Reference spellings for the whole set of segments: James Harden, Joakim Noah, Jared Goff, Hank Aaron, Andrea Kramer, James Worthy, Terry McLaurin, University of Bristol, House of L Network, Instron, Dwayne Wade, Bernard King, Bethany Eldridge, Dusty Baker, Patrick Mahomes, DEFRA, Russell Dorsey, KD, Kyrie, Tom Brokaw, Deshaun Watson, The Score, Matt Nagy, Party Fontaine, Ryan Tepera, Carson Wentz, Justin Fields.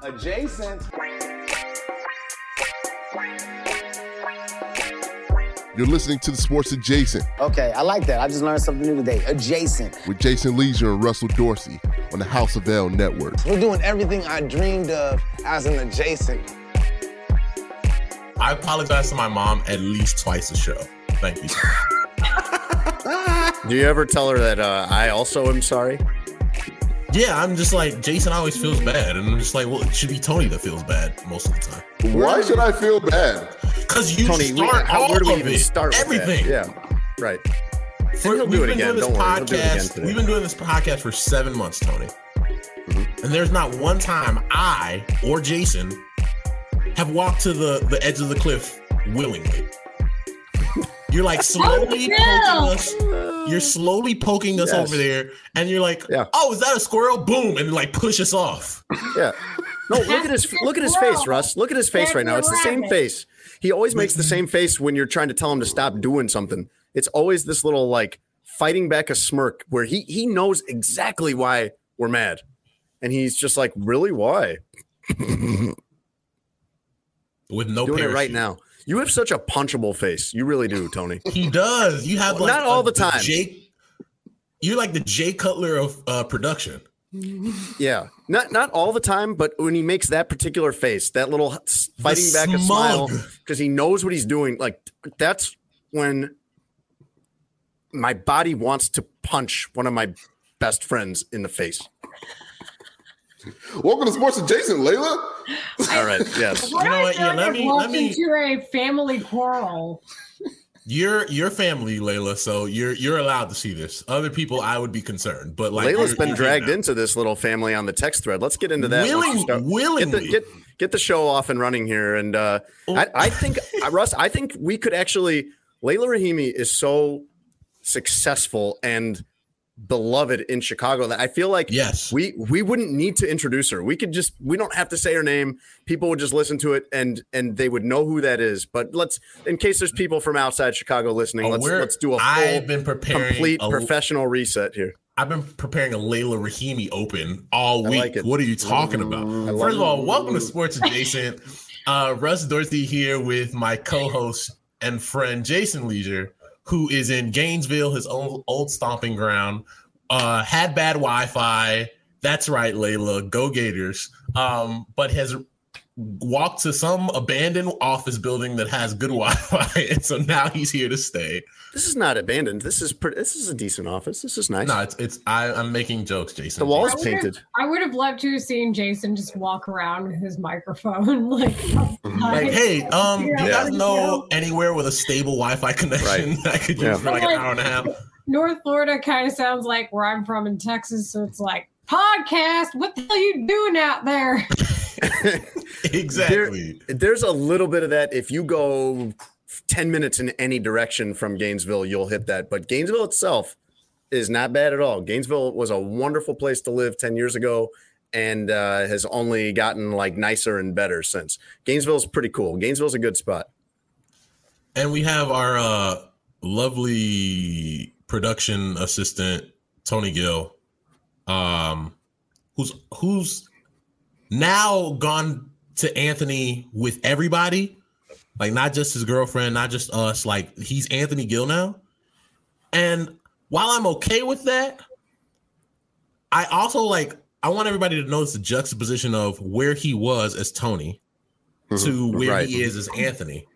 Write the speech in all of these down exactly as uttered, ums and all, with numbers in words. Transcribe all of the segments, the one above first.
Adjacent. You're listening to the Sports Adjacent. Okay, I like that. I just learned something new today. Adjacent. With Jason Leisure and Russell Dorsey on the House of L Network. We're doing everything I dreamed of as an adjacent. I apologize to my mom at least twice a show. Thank you. Do you ever tell her that uh, I also am sorry? Yeah, I'm just like, Jason always feels bad. And I'm just like, well, it should be Tony that feels bad most of the time. Why should I feel bad? Because you Tony, start we, all where do we of even it. Start with everything. That? Yeah, right. For, we've, do it been again. Doing this podcast, do it again we've been doing this podcast for seven months, Tony. Mm-hmm. And there's not one time I or Jason have walked to the, the edge of the cliff willingly. You're like slowly oh, poking us. You're slowly poking us yes. over there, and you're like, yeah. "Oh, is that a squirrel?" Boom, and like push us off. Yeah. No, look at his look at his face, Russ. Look at his face right now. It's the same face. He always makes the same face when you're trying to tell him to stop doing something. It's always this little like fighting back a smirk where he he knows exactly why we're mad, and he's just like, "Really, why?" With no doing parachute. It right now. You have such a punchable face. You really do, Tony. He does. You have well, like not all a, the time. Jay, you're like the Jay Cutler of uh, production. Yeah, not not all the time, but when he makes that particular face, that little fighting the back smug. A smile, because he knows what he's doing. Like that's when my body wants to punch one of my best friends in the face. Welcome to Sports Adjacent, Layla. All right, yes. You know what? Yeah, let me let me into a family quarrel. You're your family, Layla, so you're you're allowed to see this. Other people, I would be concerned, but like Layla's been dragged into this little family on the text thread. Let's get into that. Willing, willingly, get the, get, get the show off and running here. And uh, I, I think Russ, I think we could actually. Layla Rahimi is so successful and beloved in Chicago that I feel like yes we we wouldn't need to introduce her. We could just we don't have to say her name. People would just listen to it and and they would know who that is. But let's, in case there's people from outside Chicago listening, oh, let's let's do a full I've been preparing complete a, professional reset here. I've been preparing a Layla Rahimi open all week. Like what are you talking about? Like first of all, welcome to Sports Adjacent. uh Russ Dorsey here with my co-host and friend Jason Leisure, who is in Gainesville, his old, old stomping ground, uh, had bad Wi-Fi. That's right, Layla, go Gators. Um, but has walked to some abandoned office building that has good Wi-Fi, and so now he's here to stay. This is not abandoned. This is pretty, this is a decent office. This is nice. No, it's, it's I, I'm making jokes, Jason. The wall is painted. I would have loved to have seen Jason just walk around with his microphone, like, like hey, um, do you guys know anywhere with a stable Wi-Fi connection right. that I could use yeah. for like an hour and a half? North Florida kind of sounds like where I'm from in Texas, so it's like podcast. What the hell are you doing out there? Exactly. There, there's a little bit of that. If you go ten minutes in any direction from Gainesville, you'll hit that. But Gainesville itself is not bad at all. Gainesville was a wonderful place to live ten years ago and uh, has only gotten like nicer and better since. Gainesville's pretty cool. Gainesville's a good spot. And we have our uh, lovely production assistant, Tony Gill, um, who's who's. now gone to Anthony with everybody, like not just his girlfriend, not just us, like he's Anthony Gill now. And while I'm okay with that, I also like I want everybody to notice the juxtaposition of where he was as Tony to where right. he is as Anthony.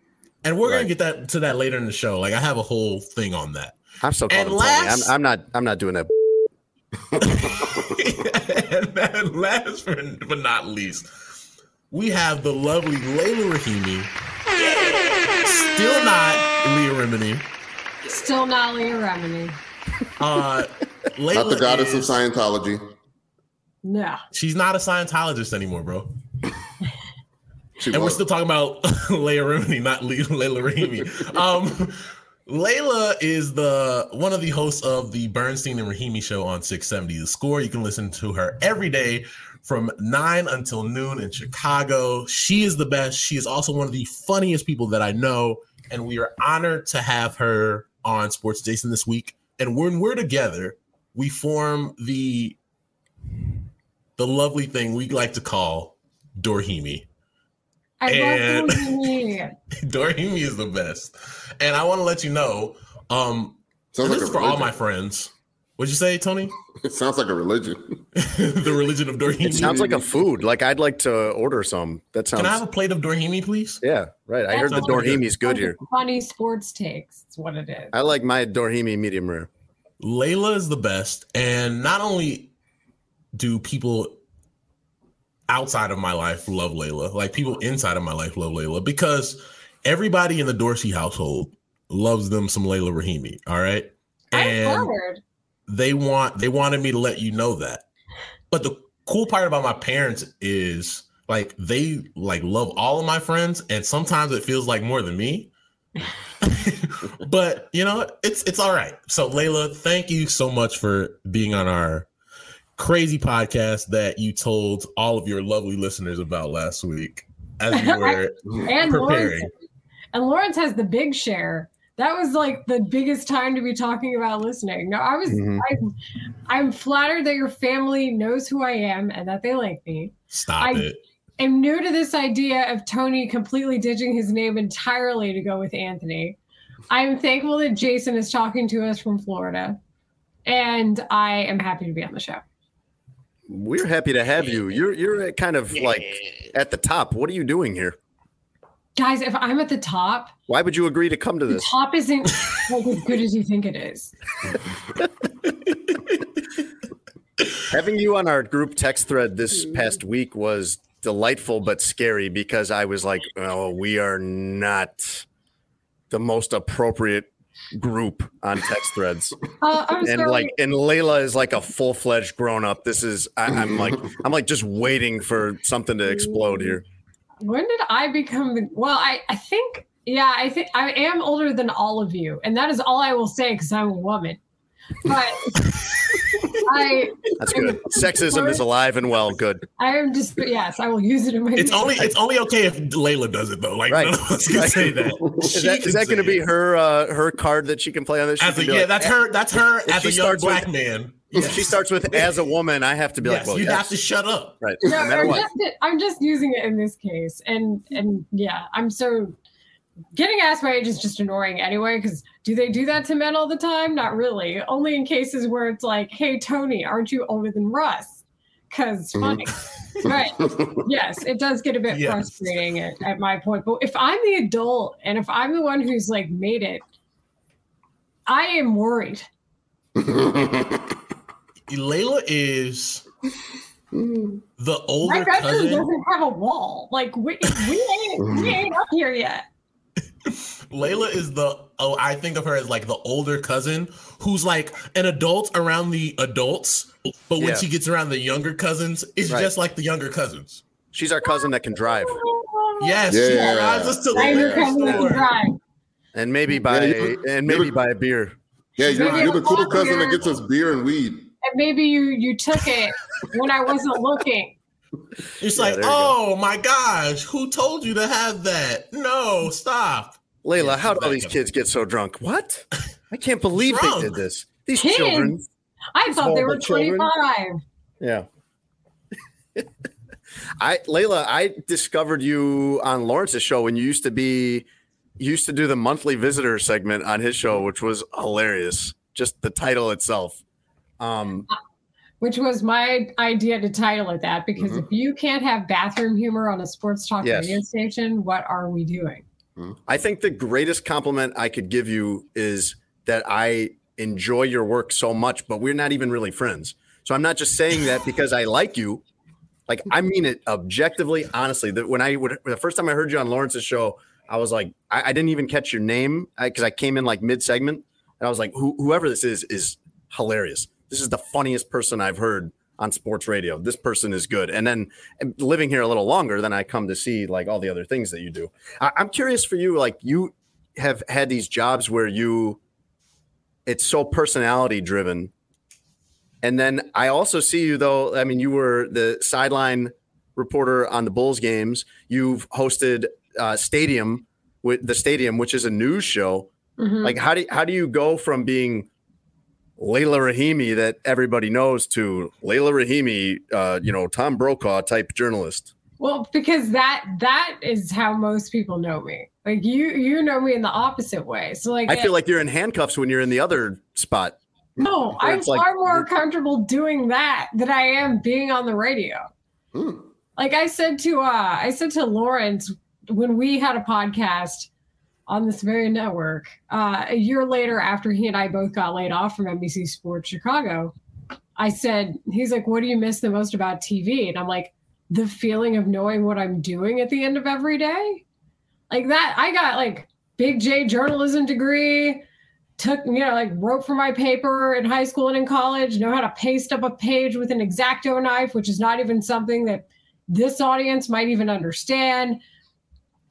And we're right. going to get that to that later in the show. Like I have a whole thing on that. I'm still calling him last, Tony. I'm, I'm not, I'm not doing that. And then last but not least, we have the lovely Layla Rahimi. Still not Leah Remini. Still not Leah Remini. Uh, Layla not the goddess is, of Scientology. No. She's not a Scientologist anymore, bro. And won't. We're still talking about Leah Remini, not Le- Layla Rahimi. Um, Layla is the one of the hosts of the Bernstein and Rahimi show on six seventy The Score. You can listen to her every day from nine until noon in Chicago. She is the best. She is also one of the funniest people that I know. And we are honored to have her on Sports Jason this week. And when we're together, we form the the lovely thing we like to call Dorhimi. I and love Dorhimi. Dorhimi is the best. And I want to let you know, um, this like is for religion. All my friends. What'd you say, Tony? It sounds like a religion. The religion of Dorhimi. It sounds like a food. Like I'd like to order some. That sounds. Can I have a plate of Dorhimi, please? Yeah, right. That's I heard the Dorhimi's good here. Funny sports takes. It's what it is. I like my Dorhimi medium rare. Layla is the best, and not only do people outside of my life love Layla, like people inside of my life love Layla because everybody in the Dorsey household loves them some Layla Rahimi. All right, and I'm flattered. They want they wanted me to let you know that. But the cool part about my parents is like they like love all of my friends, and sometimes it feels like more than me. But you know, it's it's all right. So Layla, thank you so much for being on our crazy podcast that you told all of your lovely listeners about last week as we were and preparing. Lawrence, and Lawrence has the big share. That was like the biggest time to be talking about listening. No, I was, mm-hmm. I'm, I'm flattered that your family knows who I am and that they like me. Stop I, it. I'm new to this idea of Tony completely ditching his name entirely to go with Anthony. I'm thankful that Jason is talking to us from Florida, and I am happy to be on the show. We're happy to have you. You're, you're kind of like at the top. What are you doing here? Guys, if I'm at the top... Why would you agree to come to this? The top isn't like as good as you think it is. Having you on our group text thread this past week was delightful but scary because I was like, oh, we are not the most appropriate group on text threads. Uh, I'm and sorry. like, and Layla is like a full-fledged grown-up. This is... I, I'm like, I'm like just waiting for something to explode here. When did I become the, well, I, I think, yeah, I think I am older than all of you. And that is all I will say because I'm a woman. But I. That's good. I'm, Sexism is alive and well. Good. I am just, yes, I will use it in my. It's name. only, it's only okay if Layla does it though. Like, right. None of us can say that. Is that, that going to be her, uh, her card that she can play on this? As a, yeah, like, that's her, that's her as a young black with, man. Yes. If she starts with as a woman, I have to be yes, like, well, you yes. have to shut up. Right. No, no matter I'm, what. Just, I'm just using it in this case. And and yeah, I'm so getting asked my age is just annoying anyway, because do they do that to men all the time? Not really. Only in cases where it's like, hey, Tony, aren't you older than Russ? Because funny. Mm-hmm. Right. Yes, it does get a bit yes. frustrating at, at my point. But if I'm the adult and if I'm the one who's like made it, I am worried. Layla is the older My cousin. Doesn't have a wall. Like we, we ain't we ain't up here yet. Layla is the oh, I think of her as like the older cousin who's like an adult around the adults, but when yeah. she gets around the younger cousins, it's right. just like the younger cousins. She's our cousin that can drive. Yes, yeah. she drives us to the store. And maybe by yeah, and maybe by a beer. Yeah, you're, you're the cool cousin beer. that gets us beer and weed. And maybe you you took it when I wasn't looking. It's yeah, like, oh, go. my gosh, who told you to have that? No, stop. Layla, yeah, how do all these kids get so drunk? What? I can't believe drunk. they did this. These kids? children. I thought they were twenty-five. Children. Yeah. I Layla, I discovered you on Lawrence's show when you used to be used to do the monthly visitor segment on his show, which was hilarious. Just the title itself. Um, which was my idea to title it that, because mm-hmm. if you can't have bathroom humor on a sports talk yes. radio station, what are we doing? Mm-hmm. I think the greatest compliment I could give you is that I enjoy your work so much, but we're not even really friends. So I'm not just saying that because I like you. Like, I mean it objectively, honestly. That when I would, the first time I heard you on Lawrence's show, I was like, I, I didn't even catch your name because I, I came in like mid-segment, and I was like, Who, whoever this is is hilarious. This is the funniest person I've heard on sports radio. This person is good. And then and living here a little longer, then I come to see like all the other things that you do. I, I'm curious for you, like, you have had these jobs where you, it's so personality driven. And then I also see you, though. I mean, you were the sideline reporter on the Bulls games. You've hosted uh, Stadium with the Stadium, which is a news show. Mm-hmm. Like, how do how do you go from being Layla Rahimi that everybody knows to Layla Rahimi, uh, you know, Tom Brokaw type journalist? Well, because that that is how most people know me. Like, you you know me in the opposite way. So like, I feel like you're in handcuffs when you're in the other spot. No, I'm like, far more comfortable doing that than I am being on the radio. Hmm. Like I said to uh, I said to Lawrence when we had a podcast on this very network uh, a year later, after he and I both got laid off from N B C Sports Chicago, I said, he's like, what do you miss the most about T V? And I'm like, the feeling of knowing what I'm doing at the end of every day. Like that, I got like Big J journalism degree. Took, you know, like wrote for my paper in high school and in college, know how to paste up a page with an X-Acto knife, which is not even something that this audience might even understand.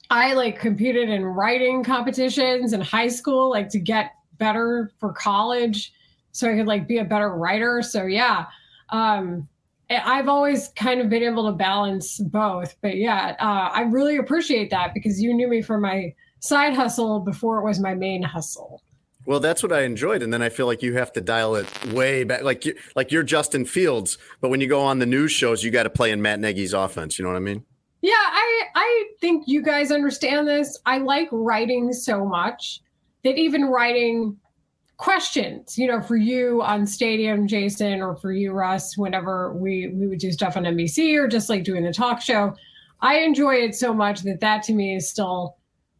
I like competed in writing competitions in high school, like to get better for college so I could like be a better writer. So yeah, um, I've always kind of been able to balance both, but yeah, uh, I really appreciate that because you knew me for my side hustle before it was my main hustle. Well, that's what I enjoyed. And then I feel like you have to dial it way back. Like, you, like you're Justin Fields, but when you go on the news shows, you got to play in Matt Nagy's offense. You know what I mean? Yeah, I I think you guys understand this. I like writing so much that even writing questions, you know, for you on Stadium, Jason, or for you, Russ, whenever we, we would do stuff on N B C or just like doing the talk show, I enjoy it so much that that to me is still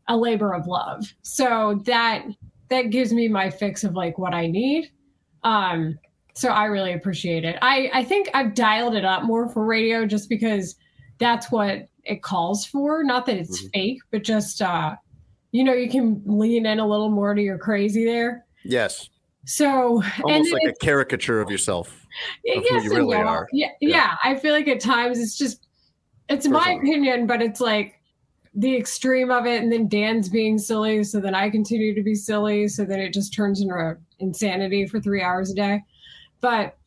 a labor of love. So that... that gives me my fix of like what I need. Um, so I really appreciate it. I, I think I've dialed it up more for radio just because that's what it calls for. Not that it's mm-hmm. fake, but just, uh, you know, you can lean in a little more to your crazy there. Yes. So almost and like a caricature of yourself. Of yes who you really no. are. Yeah, yeah. Yeah. I feel like at times it's just, it's Perfect. my opinion, but it's like, the extreme of it, and then Dan's being silly, so then I continue to be silly, so then it just turns into a insanity for three hours a day. But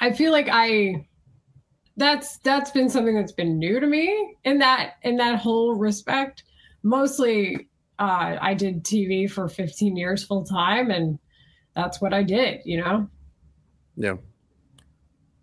I feel like I that's that's been something that's been new to me in that in that whole respect. Mostly uh I did T V for fifteen years full time, and that's what I did, you know? Yeah.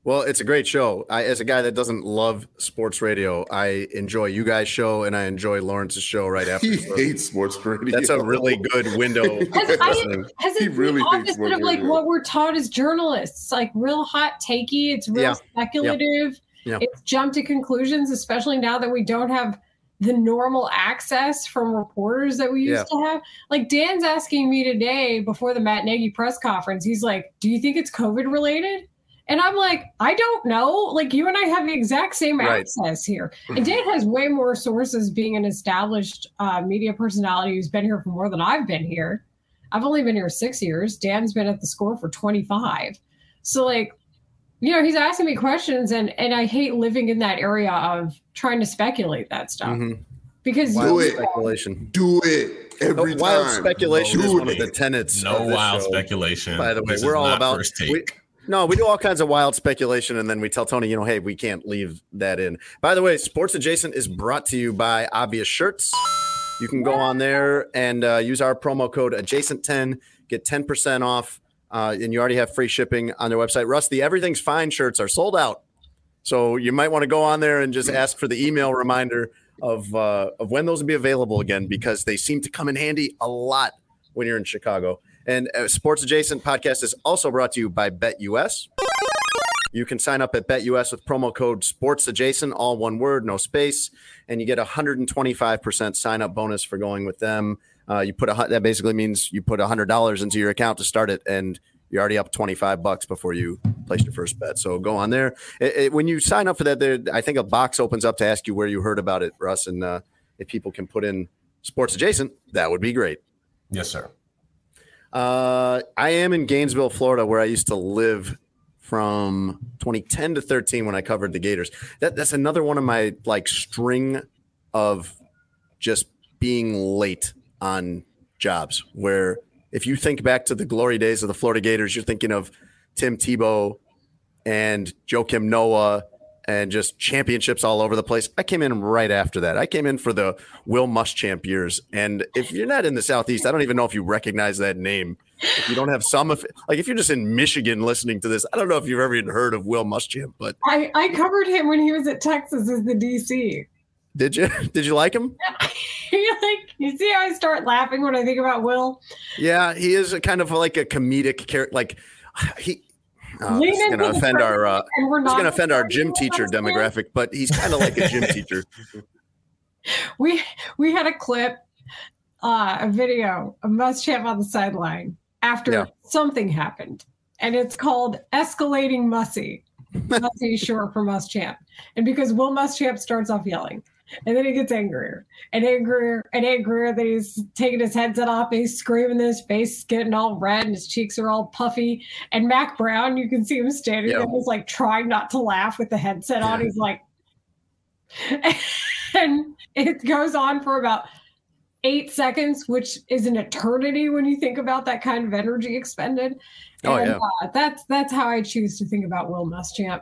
Well, it's a great show. I, as a guy that doesn't love sports radio, I enjoy you guys' show, and I enjoy Lawrence's show right after. He hates sports radio. That's a really good window. As I, as he really hates sports radio. Of like what we're taught as journalists, like real hot takey. It's real yeah. speculative. Yeah. Yeah. It's jumped to conclusions, especially now that we don't have the normal access from reporters that we used yeah. to have. Like Dan's asking me today before the Matt Nagy press conference, he's like, do you think it's COVID related? And I'm like, I don't know. Like, you and I have the exact same right. access here. And Dan has way more sources being an established uh, media personality who's been here for more than I've been here. I've only been here six years. Dan's been at The Score for twenty-five. So, like, you know, he's asking me questions, and, and I hate living in that area of trying to speculate that stuff. Mm-hmm. Because wild you know, speculation. Do it every no, time. Wild speculation no, is one it. of the tenets. No wild show, speculation. By the way, this we're all about first take. We, No, we do all kinds of wild speculation, and then we tell Tony, you know, hey, we can't leave that in. By the way, Sports Adjacent is brought to you by Obvious Shirts. You can go on there and uh, use our promo code adjacent ten, get ten percent off, uh, and you already have free shipping on their website. Russ, the Everything's Fine shirts are sold out, so you might want to go on there and just ask for the email reminder of uh, of when those will be available again, because they seem to come in handy a lot when you're in Chicago. And Sports Adjacent Podcast is also brought to you by BetUS. You can sign up at BetUS with promo code SportsAdjacent, all one word, no space, and you get a one hundred twenty-five percent sign-up bonus for going with them. Uh, you put a, that basically means you put one hundred dollars into your account to start it, and you're already up twenty-five bucks before you place your first bet. So go on there. It, it, when you sign up for that, there, I think a box opens up to ask you where you heard about it, Russ, and uh, if people can put in Sports Adjacent, that would be great. Yes, sir. Uh, I am in Gainesville, Florida, where I used to live from twenty ten to thirteen when I covered the Gators. That, that's another one of my like string of just being late on jobs, where if you think back to the glory days of the Florida Gators, you're thinking of Tim Tebow and Joakim Noah and just championships all over the place. I came in right after that. I came in for the Will Muschamp years. And if you're not in the Southeast, I don't even know if you recognize that name. If you don't have some of it, like if you're just in Michigan listening to this, I don't know if you've ever even heard of Will Muschamp, but I, I covered him when he was at Texas as the D C. Did you? Did you like him? You're like, you see how I start laughing when I think about Will? Yeah, he is a kind of like a comedic character. Like he, uh, he's going to offend our, uh, he's going to offend our gym teacher demographic, but he's kind of like a gym teacher. We we had a clip, uh, a video of Muschamp on the sideline after yeah. something happened, and it's called "Escalating Mussy." Mussy short for Muschamp, and because Will Muschamp starts off yelling. And then he gets angrier and angrier and angrier that he's taking his headset off. And he's screaming in his face, is getting all red, and his cheeks are all puffy. And Mac Brown, you can see him standing yep. there, he's like trying not to laugh with the headset yeah. on. He's like, and it goes on for about eight seconds, which is an eternity when you think about that kind of energy expended. Oh, and yeah. uh, that's that's how I choose to think about Will Muschamp.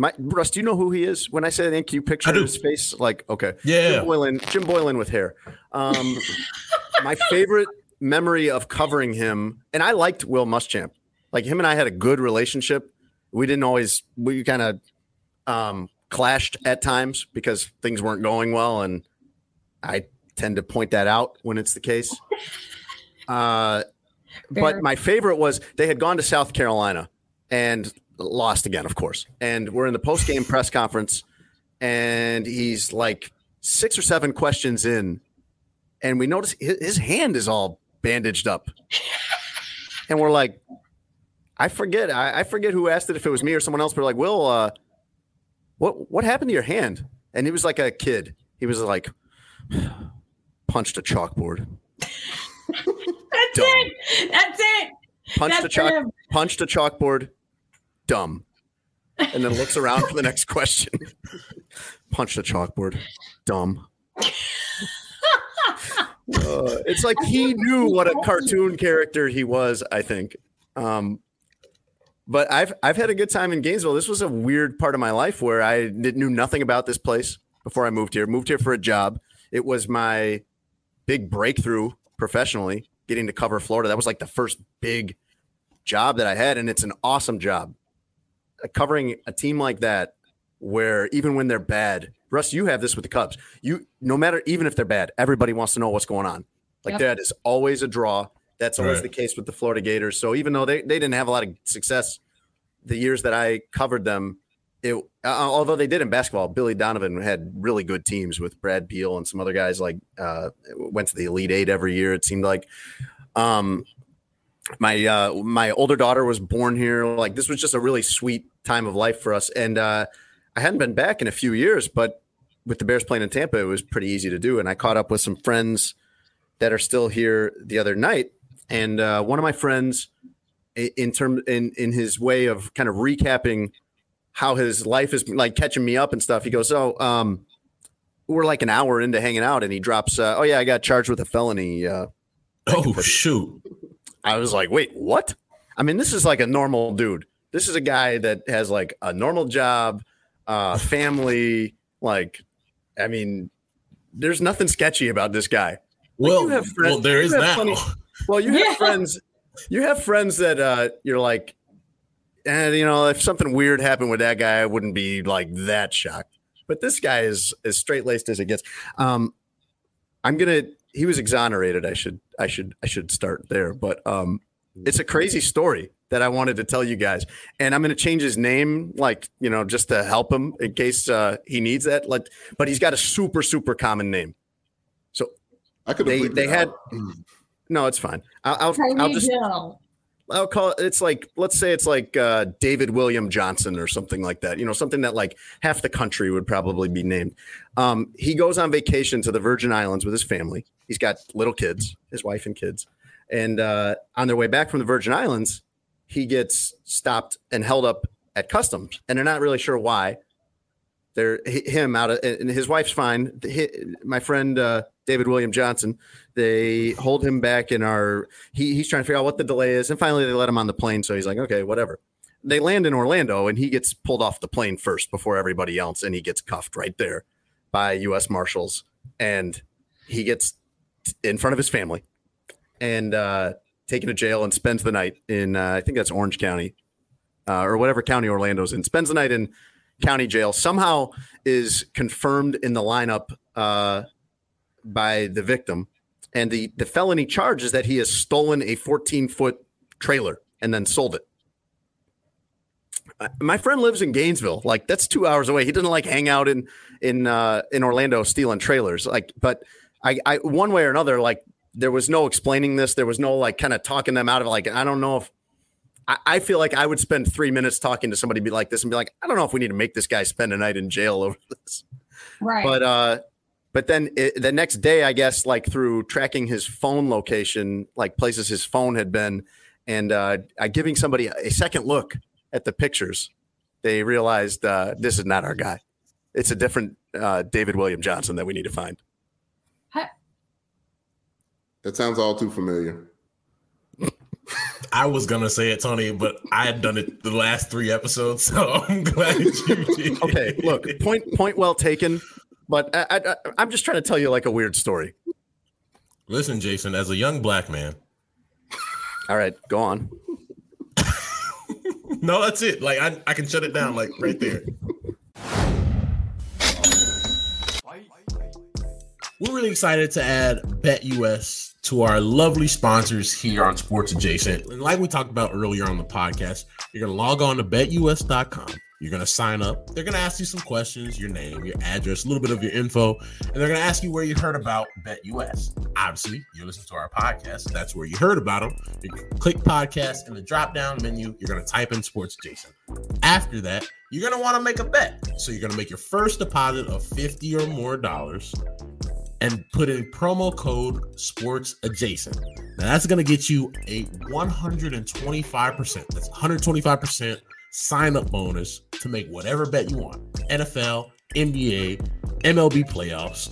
My, Russ, do you know who he is? When I say that, can you picture his face? Like, okay. Yeah. Jim Boylan, Jim Boylan with hair. Um, my favorite memory of covering him, and I liked Will Muschamp. Like, him and I had a good relationship. We didn't always – we kind of um, clashed at times because things weren't going well, and I tend to point that out when it's the case. Uh, but my favorite was they had gone to South Carolina, and – lost again, of course. And we're in the post-game press conference, and he's like six or seven questions in, and we notice his hand is all bandaged up. And we're like, I forget. I, I forget who asked it, if it was me or someone else. But we're like, Will, uh, what what happened to your hand? And he was like a kid. He was like, punched a chalkboard. That's Dumb. it. That's it. Punched, That's a, chalk, punched a chalkboard. Dumb. And then looks around for the next question. Punch the chalkboard. Dumb. Uh, it's like he knew what a cartoon character he was, I think. Um, but I've I've had a good time in Gainesville. This was a weird part of my life where I did, knew nothing about this place before I moved here. Moved here for a job. It was my big breakthrough professionally, getting to cover Florida. That was like the first big job that I had, and it's an awesome job. Covering a team like that, where even when they're bad, Russ, you have this with the Cubs. You, no matter, even if they're bad, everybody wants to know what's going on. Like yep. that is always a draw. That's always right. the case with the Florida Gators. So even though they, they didn't have a lot of success the years that I covered them, it uh, although they did in basketball, Billy Donovan had really good teams with Brad Beal and some other guys. Like uh, went to the Elite Eight every year. It seemed like. Um, My uh, my older daughter was born here. Like, this was just a really sweet time of life for us. And uh, I hadn't been back in a few years, but with the Bears playing in Tampa, it was pretty easy to do. And I caught up with some friends that are still here the other night. And uh, one of my friends, in term in in his way of kind of recapping how his life is, like catching me up and stuff, he goes, "Oh, um, we're like an hour into hanging out," and he drops, uh, "Oh yeah, I got charged with a felony." Uh, oh shoot. I was like, wait, what? I mean, this is like a normal dude. This is a guy that has like a normal job, uh, family. Like, I mean, there's nothing sketchy about this guy. Like, well, you have friends, well, there you is have now. Funny, well, you yeah. have friends. You have friends that uh, you're like, and eh, you know, if something weird happened with that guy, I wouldn't be like that shocked. But this guy is as straight laced as it gets. Um, I'm gonna. He was exonerated. I should. I should I should start there, but um, it's a crazy story. that I wanted to tell you guys. And I'm going to change his name, like, you know, just to help him in case uh, he needs that. Like, but he's got a super, super common name. So I could they, they had – no, it's fine. I'll, I'll, I'll just – I'll call it – it's like – let's say it's like uh, David William Johnson or something like that. You know, something that like half the country would probably be named. Um, he goes on vacation to the Virgin Islands with his family. He's got little kids, his wife and kids. And uh, on their way back from the Virgin Islands – he gets stopped and held up at customs, and they're not really sure why. They're him out of, and his wife's fine. He, my friend uh, David William Johnson, they hold him back in our. He, he's trying to figure out what the delay is, and finally they let him on the plane. So he's like, okay, whatever. They land in Orlando, and he gets pulled off the plane first before everybody else, and he gets cuffed right there by U S Marshals, and he gets in front of his family, and. uh taken to jail and spends the night in, uh, I think that's Orange County uh, or whatever county Orlando's in, spends the night in county jail, somehow is confirmed in the lineup uh, by the victim. And the, the felony charge is that he has stolen a fourteen-foot trailer and then sold it. Uh, my friend lives in Gainesville. Like, that's two hours away. He doesn't, like, hang out in in uh, in Orlando stealing trailers. Like, but I, I one way or another, like, there was no explaining this. There was no like kind of talking them out of like, I don't know if I, I feel like I would spend three minutes talking to somebody be like this and be like, I don't know if we need to make this guy spend a night in jail over this. Right. But, uh, but then it, the next day, I guess, like through tracking his phone location, like places his phone had been and uh, giving somebody a second look at the pictures, they realized uh, this is not our guy. It's a different uh, David William Johnson that we need to find. That sounds all too familiar. I was going to say it, Tony, but I had done it the last three episodes, so I'm glad you did. Okay, look, point point well taken, but I, I, I'm just trying to tell you like a weird story. Listen, Jason, as a young black man. All right, go on. No, that's it. Like I, I can shut it down like right there. We're really excited to add BetUS to our lovely sponsors here on Sports Adjacent. And like we talked about earlier on the podcast, you're going to log on to bet U S dot com. You're going to sign up. They're going to ask you some questions, your name, your address, a little bit of your info, and they're going to ask you where you heard about BetUS. Obviously, you listen to our podcast. That's where you heard about them. You click podcast in the drop-down menu. You're going to type in Sports Adjacent. After that, you're going to want to make a bet. So you're going to make your first deposit of fifty dollars or more dollars. And put in promo code Sports Adjacent. Now that's going to get you a one hundred twenty-five percent. That's one hundred twenty-five percent sign up bonus to make whatever bet you want. N F L, N B A, M L B playoffs,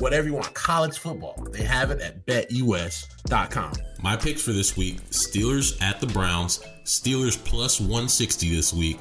whatever you want. College football. They have it at bet U S dot com. My picks for this week, Steelers at the Browns. Steelers plus one sixty this week.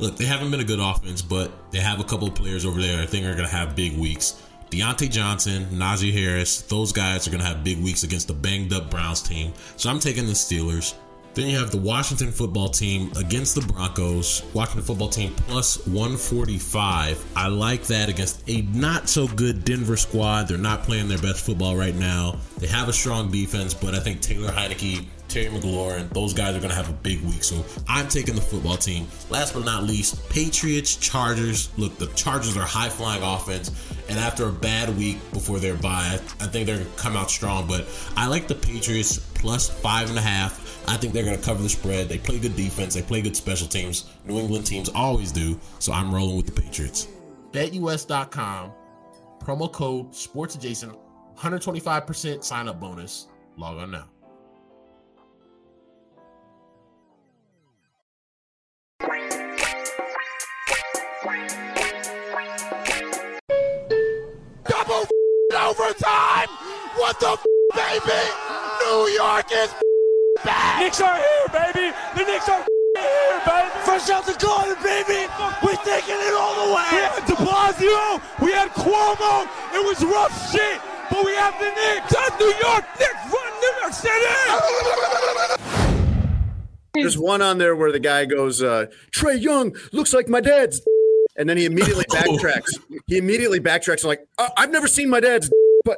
Look, they haven't been a good offense, but they have a couple of players over there I think are going to have big weeks. Deontay Johnson, Najee Harris, those guys are going to have big weeks against the banged-up Browns team. So I'm taking the Steelers. Then you have the Washington football team against the Broncos. Washington football team plus one forty-five. I like that against a not-so-good Denver squad. They're not playing their best football right now. They have a strong defense, but I think Taylor Heineke, Terry McLaurin, those guys are going to have a big week. So I'm taking the football team. Last but not least, Patriots, Chargers. Look, the Chargers are high-flying offense, and after a bad week before their bye, I think they're going to come out strong. But I like the Patriots plus five and a half. I think they're going to cover the spread. They play good defense. They play good special teams. New England teams always do. So I'm rolling with the Patriots. bet U S dot com, promo code SportsAdjacent, one hundred twenty-five percent sign-up bonus. Log on now. Overtime! What the f***, baby? New York is back! Knicks are here, baby! The Knicks are here, baby! Fresh out the garden, baby! We're taking it all the way! We had De Blasio, we had Cuomo, it was rough shit, but we have the Knicks! That's New York! Knicks run New York City! There's one on there where the guy goes, uh, Trae Young looks like my dad's. And then he immediately backtracks. He immediately backtracks. I'm like, oh, I've never seen my dad's. But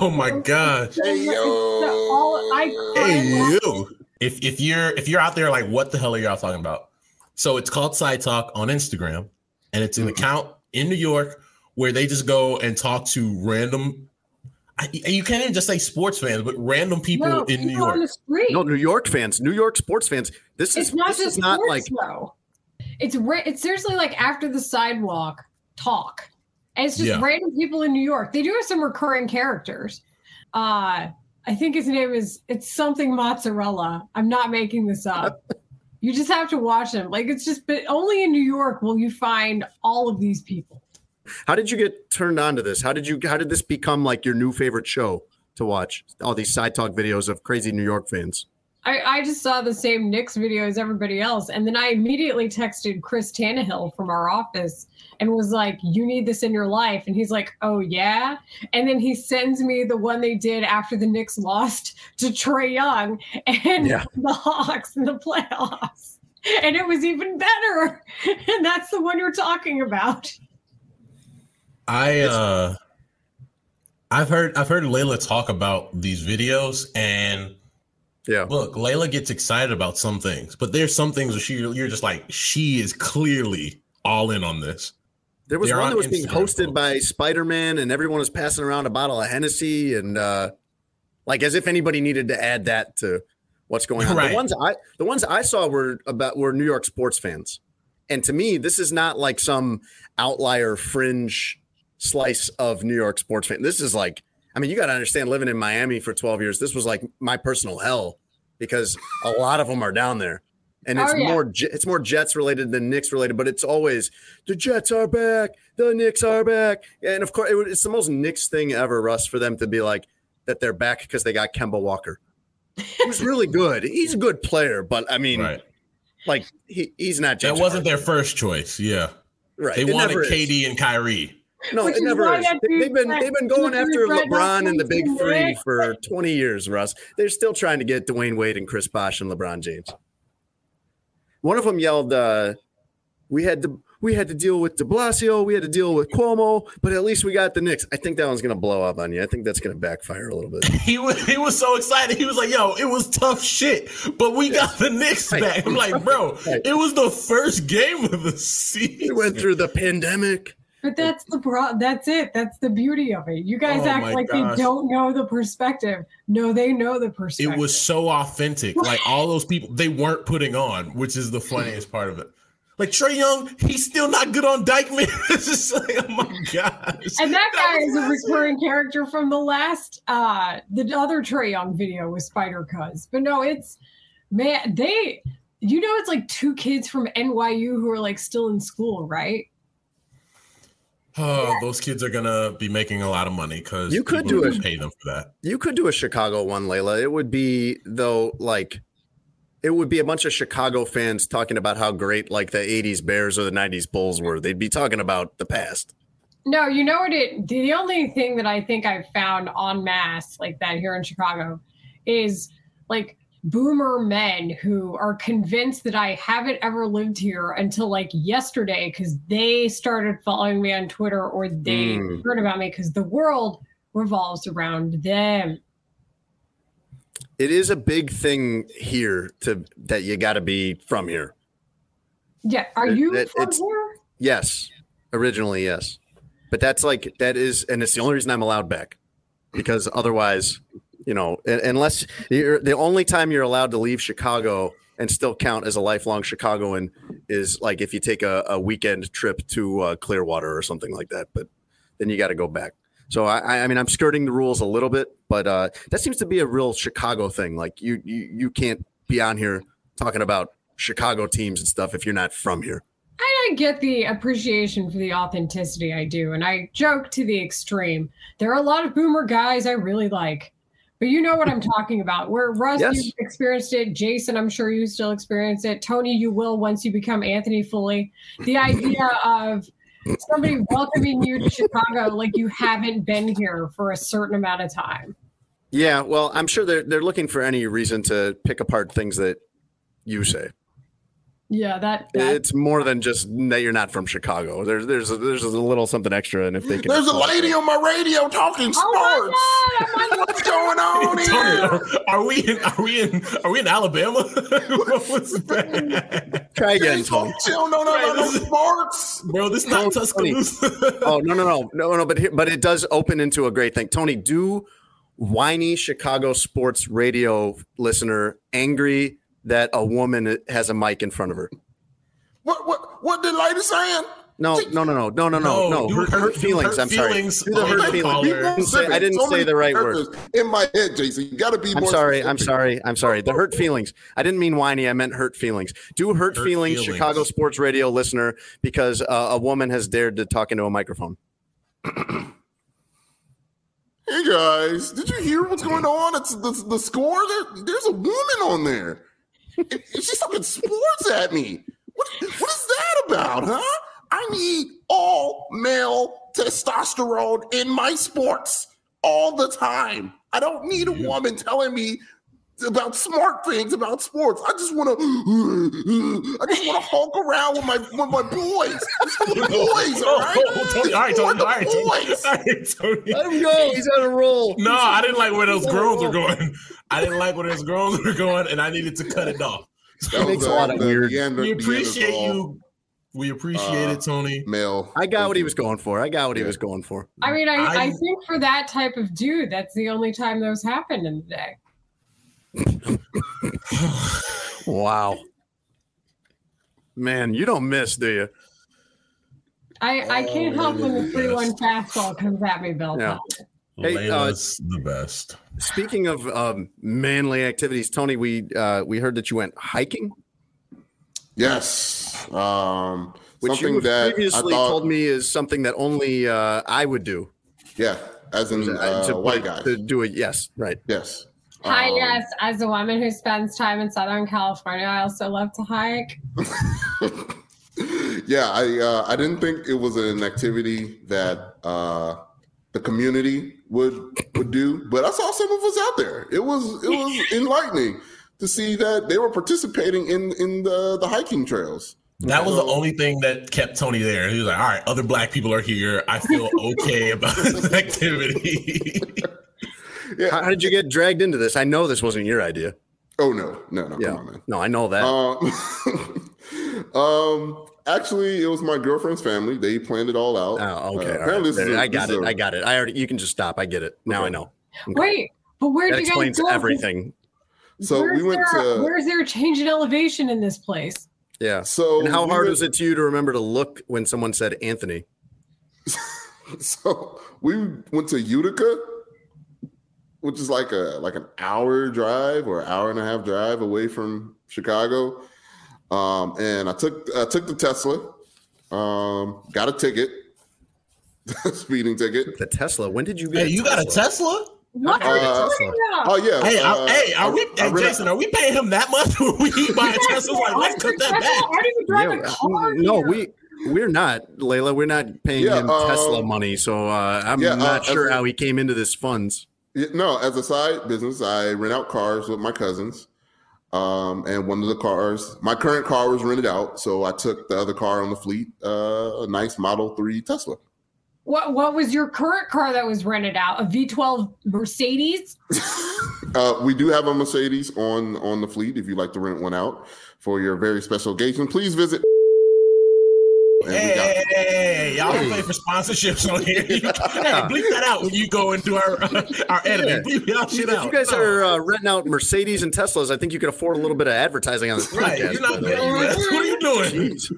oh my god! Hey yo! Hey yo! If if you're if you're out there like, what the hell are y'all talking about? So it's called Side Talk on Instagram, and it's an mm-hmm. account in New York where they just go and talk to random. You can't even just say sports fans, but random people no, in New York. No, New York fans, New York sports fans. This it's is not this just is not sports, like though. It's ra- it's seriously like after the sidewalk talk, and it's just yeah. random people in New York. They do have some recurring characters. Uh, I think his name is it's something Mozzarella. I'm not making this up. You just have to watch him. Like it's just, but only in New York will you find all of these people. How did you get turned on to this? How did you? How did this become like your new favorite show to watch? All these Side Talk videos of crazy New York fans. I, I just saw the same Knicks video as everybody else, and then I immediately texted Chris Tannehill from our office and was like, "You need this in your life," and he's like, "Oh yeah," and then he sends me the one they did after the Knicks lost to Trae Young and yeah. the Hawks in the playoffs, and it was even better, and that's the one you're talking about. I uh, I've heard I've heard Layla talk about these videos, and yeah, look, Layla gets excited about some things, but there's some things where she you're just like she is clearly all in on this. There was They're one on that was Instagram being hosted folks. by Spider-Man, and everyone was passing around a bottle of Hennessy, and uh, like as if anybody needed to add that to what's going on. Right. The ones I the ones I saw were about were New York sports fans, and to me, this is not like some outlier fringe slice of New York sports fan. This is like, I mean, you got to understand, living in Miami for twelve years, this was like my personal hell because a lot of them are down there, and it's oh, yeah. more it's more Jets related than Knicks related, but it's always the Jets are back, the Knicks are back, and of course it, it's the most Knicks thing ever, Russ, for them to be like that they're back because they got Kemba Walker, who's really good. He's a good player, but I mean, right. like he, he's not. That wasn't their first choice. Yeah, right. They it wanted K D is. and Kyrie. No, Which it never is. is. They've been they've been going after LeBron and the big three for twenty years, Russ. They're still trying to get Dwayne Wade and Chris Bosh and LeBron James. One of them yelled, uh, "We had to we had to deal with De Blasio, we had to deal with Cuomo, but at least we got the Knicks." I think that one's going to blow up on you. I think that's going to backfire a little bit. he was he was so excited. He was like, "Yo, it was tough shit, but we got the Knicks back." I'm like, "Bro, it was the first game of the season. We went through the pandemic." But that's the pro- that's it. That's the beauty of it. You guys oh act like gosh. they don't know the perspective. No, they know the perspective. It was so authentic. Like all those people, they weren't putting on, which is the funniest part of it. Like Trae Young, he's still not good on Dykeman. It's just like, oh my gosh. And that, that guy is a recurring character from the last, uh, the other Trae Young video with Spider Cuz. But no, it's, man, they, you know, it's like two kids from N Y U who are like still in school, right? Oh, yeah. Those kids are gonna be making a lot of money because you could do a, pay them for that. You could do a Chicago one, Layla. It would be though, like it would be a bunch of Chicago fans talking about how great like the eighties Bears or the nineties Bulls were. They'd be talking about the past. No, you know what? It the only thing that I think I've found en masse like that here in Chicago is like boomer men who are convinced that I haven't ever lived here until like yesterday because they started following me on Twitter or they mm. heard about me because the world revolves around them. It is a big thing here to that you got to be from here. Yeah. Are you it, from here? Yes. Originally, yes. But that's like, that is, and it's the only reason I'm allowed back because otherwise... You know, unless you're the only time you're allowed to leave Chicago and still count as a lifelong Chicagoan is like if you take a, a weekend trip to uh, Clearwater or something like that. But then you got to go back. So, I, I mean, I'm skirting the rules a little bit, but uh, that seems to be a real Chicago thing. Like you, you, you can't be on here talking about Chicago teams and stuff if you're not from here. I get the appreciation for the authenticity. I do. And I joke to the extreme. There are a lot of boomer guys I really like. But you know what I'm talking about. Where Russ, yes. you experienced it. Jason, I'm sure you still experience it. Tony, you will once you become Anthony Foley. The idea of somebody welcoming you to Chicago like you haven't been here for a certain amount of time. Yeah, well, I'm sure they're, they're looking for any reason to pick apart things that you say. Yeah, that, that it's more than just that you're not from Chicago. There's there's a, there's a little something extra, and if they can, there's a lady it. on my radio talking sports. Oh my God, what's going on here? Are we in, are we in are we in Alabama? What was that? Try again, Tony. No, no, no, no sports, bro. This is not Tuscaloosa. Oh no, no, no, no, no. But here, but it does open into a great thing. Tony, do whiny Chicago sports radio listener angry that a woman has a mic in front of her. What what what did lady saying? No, no, no, no, no, no, no, no. Hurt, hurt feelings. Hurt I'm feelings. sorry. Do the hurt feelings. Say, I didn't so say the right word. In my head, Jason, you gotta be. I'm more sorry. Specific. I'm sorry. I'm sorry. The hurt feelings. I didn't mean whiny. I meant hurt feelings. Do hurt, hurt feelings, feelings, Chicago sports radio listener, because uh, a woman has dared to talk into a microphone. Hey guys, did you hear what's going on? It's the the score. There, there's a woman on there. She's talking sports at me. What, what is that about, huh? I need all male testosterone in my sports all the time. I don't need a woman telling me about smart things about sports. I just want to. I just want to honk around with my with my boys. With my boys, all right? Tony, all right, Tony, all right, Tony. All right, Tony. Let him go. He's on a roll. No, I didn't like where those groans were going. I didn't like where those groans were going, and I needed to cut it off. That makes a lot of weird. We appreciate you. We appreciate uh, it, Tony. Male. I got what he was going for. I got what yeah. he was going for. I mean, I, I, I think for that type of dude, that's the only time those happened in the day. Wow, man, you don't miss, do you? I, I can't oh, help when the three one fastball comes at me, Bill. Yeah. Hey, uh, the best. Speaking of um, manly activities, Tony, we uh, we heard that you went hiking. Yes, um, which you that previously I thought, told me is something that only uh, I would do. Yeah, as in uh, to, white guy to do it. Yes, right. Yes. Hi, um, yes. As a woman who spends time in Southern California, I also love to hike. yeah, I uh, I didn't think it was an activity that uh, the community would would do, but I saw some of us out there. It was it was enlightening to see that they were participating in in the, the hiking trails. That was the only thing that kept Tony there. He was like, "All right, other black people are here. I feel okay about this activity." Yeah. How did you get dragged into this? I know this wasn't your idea. Oh, no, no, no. Yeah. Come on, man. No, I know that. Um, um, actually, it was my girlfriend's family. They planned it all out. Oh, okay. Uh, all right. a, I got it. A... I got it. I already. You can just stop. I get it. Now okay. I know. Okay. Wait, but where did you guys go? That explains everything. So where's we went there, to. Where's there a change in elevation in this place? Yeah. So and how we hard went... was it to you to remember to look when someone said Anthony? So we went to Utica, which is like a like an hour drive or hour and a half drive away from Chicago, um, and I took I took the Tesla, um, got a ticket, speeding ticket. The Tesla. When did you get? Hey, a you Tesla? got a Tesla? What? Uh, Tesla. Oh yeah. Hey, uh, hey, are we? Hey, Jason, are we paying him that much? Or we buy a Tesla? Like, let's cut that back. Why did you drive yeah, a car? No, here? we. We're not, Layla. We're not paying yeah, him um, Tesla money. So uh, I'm yeah, not uh, sure how he came into this funds. No, as a side business, I rent out cars with my cousins, um, and one of the cars, my current car was rented out, so I took the other car on the fleet, uh, a nice Model three Tesla. What What was your current car that was rented out? A V twelve Mercedes? uh, we do have a Mercedes on, on the fleet if you'd like to rent one out for your very special occasion. Please visit. Hey, hey, hey, y'all play for sponsorships on here. You, yeah. Hey, bleep that out when you go into our uh, our editing. Yeah. Bleep y'all shit out. You guys no. are uh, renting out Mercedes and Teslas. I think you could afford a little bit of advertising on this podcast. Right. You're not paying us. What are you doing? Jeez.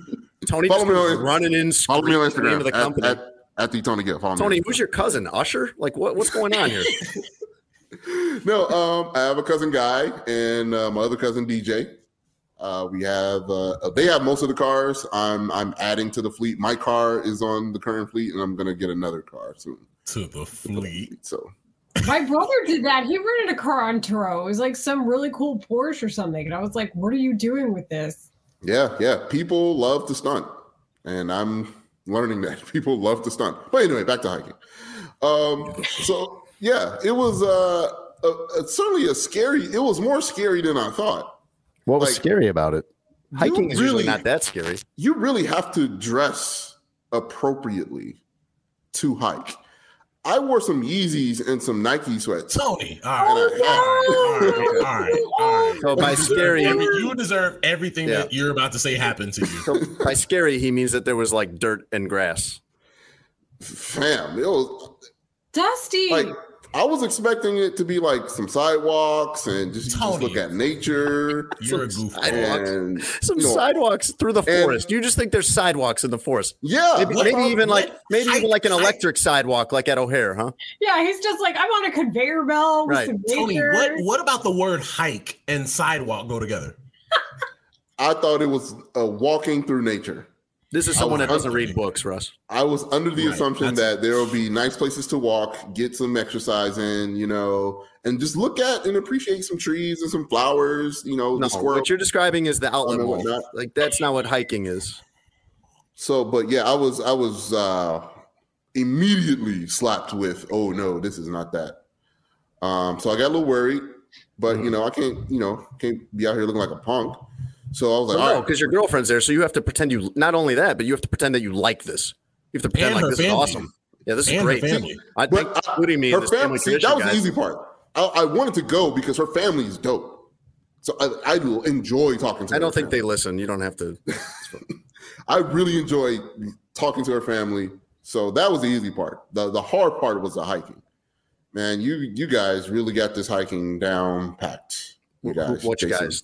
Tony follow just me running in. Follow me on Instagram. The at, at, at the Tony Gill. Follow Tony, me. Who's your cousin? Usher? Like, what, what's going on here? no, um, I have a cousin Guy and uh, my other cousin D J. Uh, we have uh, they have most of the cars. I'm I'm adding to the fleet. My car is on the current fleet, and I'm gonna get another car soon. To the fleet. So my brother did that. He rented a car on Turo. It was like some really cool Porsche or something, and I was like, "What are you doing with this?" Yeah, yeah. People love to stunt, and I'm learning that people love to stunt. But anyway, back to hiking. Um, so yeah, it was uh, a, a, certainly a scary. It was more scary than I thought. What was like, scary about it? Hiking is really, usually not that scary. You really have to dress appropriately to hike. I wore some Yeezys and some Nike sweats. Tony, all right, oh, all, right, all, right all right, all right. So by you scary, every, you deserve everything yeah. that you're about to say happened to you. So by scary, he means that there was like dirt and grass. Fam, it was dusty. Like I was expecting it to be like some sidewalks and just, just look at nature. You're some a goof. And, some you know, sidewalks through the forest. And, you just think there's sidewalks in the forest? Yeah. Maybe, maybe about, even like maybe I, even like an electric I, sidewalk, like at O'Hare, huh? Yeah, he's just like I'm on a conveyor belt. Right. With some Tony, what what about the word hike and sidewalk go together? I thought it was uh, walking through nature. This is someone that doesn't under, read books, Russ. I was under the right, assumption that there will be nice places to walk, get some exercise in, you know, and just look at and appreciate some trees and some flowers, you know. No, the squirrel. What you're describing is the outlet wall. Not. Like that's not what hiking is. So, but yeah, I was I was uh, immediately slapped with, oh no, this is not that. Um, so I got a little worried, but mm-hmm. you know, I can't, you know, can't be out here looking like a punk. So I was like, well, all no, because right. your girlfriend's there, so you have to pretend you. Not only that, but you have to pretend that you like this. You have to pretend and like this family. Is awesome. Yeah, this and is great. Family. I think I, what do you mean? Her family. family see, that was guys. The easy part. I, I wanted to go because her family is dope. So I, I enjoy talking to. I her don't think family. They listen. You don't have to. I really enjoy talking to her family. So that was the easy part. the The hard part was the hiking. Man, you you guys really got this hiking down packed. You guys, what you Jason. Guys?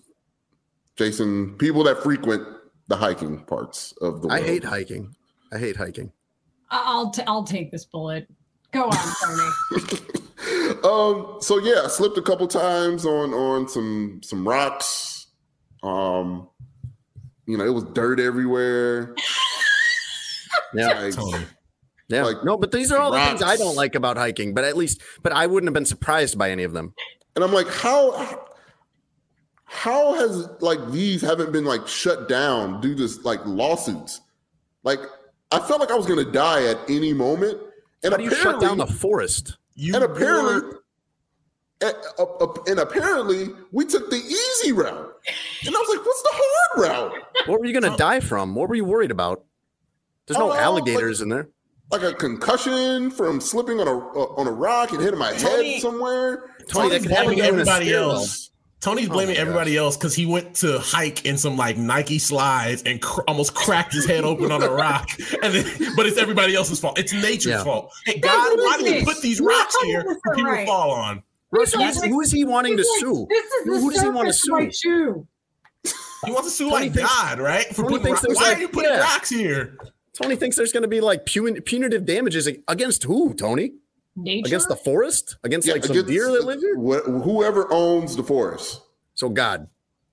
Jason, people that frequent the hiking parts of the world. I hate hiking. I hate hiking. I'll t- I'll take this bullet. Go on, Tony. um. So yeah, I slipped a couple times on on some some rocks. Um. You know, it was dirt everywhere. Yeah. Like, totally. Yeah. Like no, but these are all rocks. The things I don't like about hiking. But at least, but I wouldn't have been surprised by any of them. And I'm like, how. How has like these haven't been like shut down due to like lawsuits? Like I felt like I was gonna die at any moment. And how do you shut down the forest? You and apparently, and, uh, uh, and apparently, we took the easy route. And I was like, "What's the hard route? What were you gonna die from? What were you worried about? There's no uh, alligators like, in there. Like a concussion from slipping on a uh, on a rock and hitting my Tony, head somewhere. Tony, that could happen to everybody else." Tony's blaming oh everybody gosh. Else because he went to hike in some like Nike slides and cr- almost cracked his head open on a rock. And then, but it's everybody else's fault. It's nature's yeah. fault. Hey, God, why did you put these rocks here for people right. to fall on? Russ, like, who is he wanting to like, sue? This is who does he want to sue? Shoe. He wants to sue Tony like thinks, God, right? For Tony putting rocks. Why like, are you putting yeah. rocks here? Tony thinks there's going to be like pun- punitive damages against who, Tony? Nature? Against the forest? Against yeah, like some against deer that live here? Wh- whoever owns the forest. So God.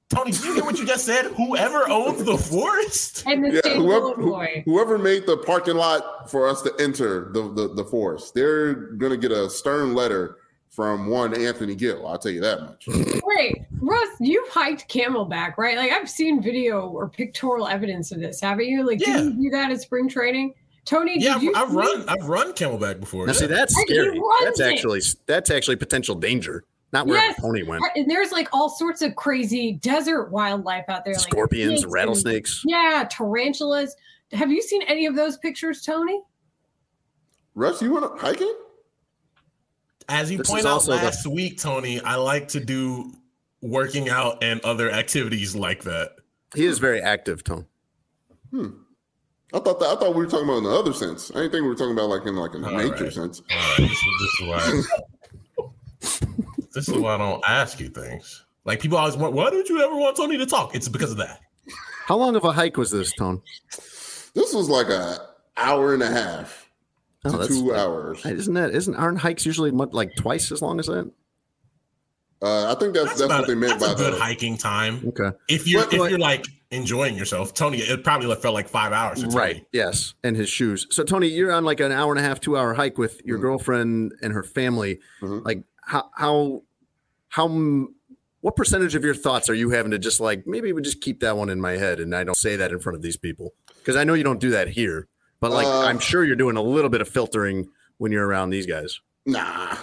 Tony, did you hear what you just said? Whoever owns the forest? And the yeah, state whoever, who, whoever made the parking lot for us to enter the, the, the forest, they're going to get a stern letter from one Anthony Gill. I'll tell you that much. Wait, Russ, you've hiked camelback, right? Like I've seen video or pictorial evidence of this, haven't you? Like yeah. did you do that at spring training? Tony, yeah, did you I've run. That? I've run camelback before. Now, yeah. see, that's scary. That's actually it. that's actually potential danger. Not where yes. Tony went. And there's like all sorts of crazy desert wildlife out there, scorpions, like rattlesnakes. And, yeah, tarantulas. Have you seen any of those pictures, Tony? Russ, you want to hike it? As you this point out last the- week, Tony, I like to do working out and other activities like that. He is very active, Tony. Hmm. I thought that I thought we were talking about in the other sense. I didn't think we were talking about like in like in the all nature right. sense. All right. This is why. This is why I don't ask you things. Like people always want. Why don't you ever want Tony to talk? It's because of that. How long of a hike was this, Tony? This was like an hour and a half oh, to two hours. Isn't that isn't aren't hikes usually like twice as long as that? Uh, I think that's that's, that's what they meant by a good that. Hiking time. Okay, if you're but, if you're like enjoying yourself, Tony, it probably felt like five hours. Right. Yes, and his shoes. So Tony, you're on like an hour and a half, two hour hike with your mm-hmm. girlfriend and her family. Mm-hmm. Like how how how what percentage of your thoughts are you having to just like maybe we just keep that one in my head and I don't say that in front of these people because I know you don't do that here, but like uh, I'm sure you're doing a little bit of filtering when you're around these guys. Nah.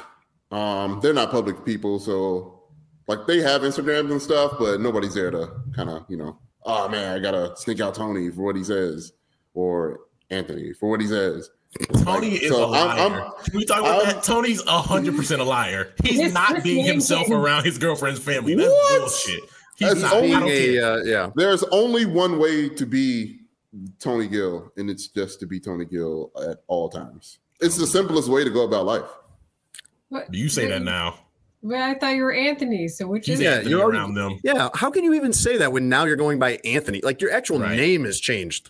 Um, they're not public people, so like they have Instagrams and stuff, but nobody's there to kind of, you know, oh, man, I got to sneak out Tony for what he says, or Anthony for what he says. Tony like, is so a liar. I'm, I'm, Can we talk about I'm, that? Tony's one hundred percent a liar. He's this, not this being himself game. Around his girlfriend's family. That's what? Bullshit. He's That's not. Only, I don't care. Uh, yeah. There's only one way to be Tony Gill, and it's just to be Tony Gill at all times. It's the simplest way to go about life. What? You say that now. Well, I thought you were Anthony, so which is yeah, you're already, around them. Yeah, how can you even say that when now you're going by Anthony? Like your actual right. name has changed.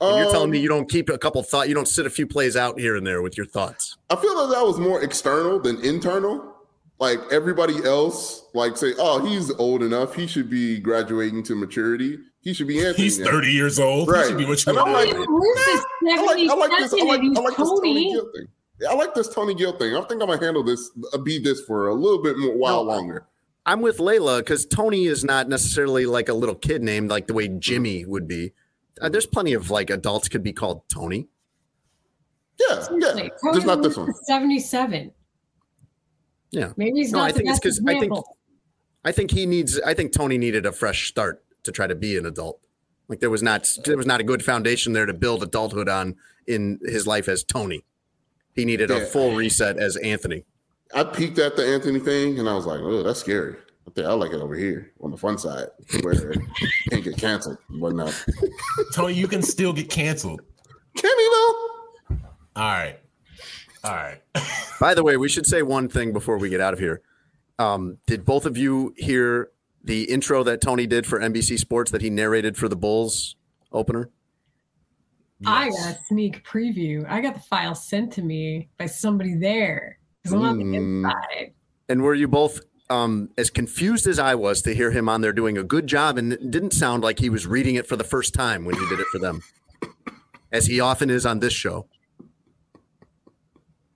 Um, you're telling me you don't keep a couple thought, you don't sit a few plays out here and there with your thoughts. I feel that like that was more external than internal. Like everybody else, like say, oh, he's old enough, he should be graduating to maturity. He should be Anthony. He's now. thirty years old. Right. He should be what you want. Like, nah, I, like, I like this. I like, I like this Tony Gill thing. I like this Tony Gill thing. I think I'm gonna handle this, uh, be this for a little bit more while no, longer. I'm with Layla because Tony is not necessarily like a little kid name, like the way Jimmy would be. Uh, there's plenty of like adults could be called Tony. Yeah, yeah. Tony just not this one. seventy-seven. Yeah, maybe he's no, not. I think it's because I think I think he needs. I think Tony needed a fresh start to try to be an adult. Like there was not there was not a good foundation there to build adulthood on in his life as Tony. He needed yeah. a full reset as Anthony. I peeked at the Anthony thing, and I was like, oh, that's scary. I think I like it over here on the fun side where it can't get canceled and whatnot. Tony, you can still get canceled. Can he, though? All right. All right. By the way, we should say one thing before we get out of here. Um, did both of you hear the intro that Tony did for N B C Sports that he narrated for the Bulls opener? Yes. I got a sneak preview. I got the file sent to me by somebody there because I'm on the inside. And were you both um, as confused as I was to hear him on there doing a good job? And it didn't sound like he was reading it for the first time when he did it for them, as he often is on this show.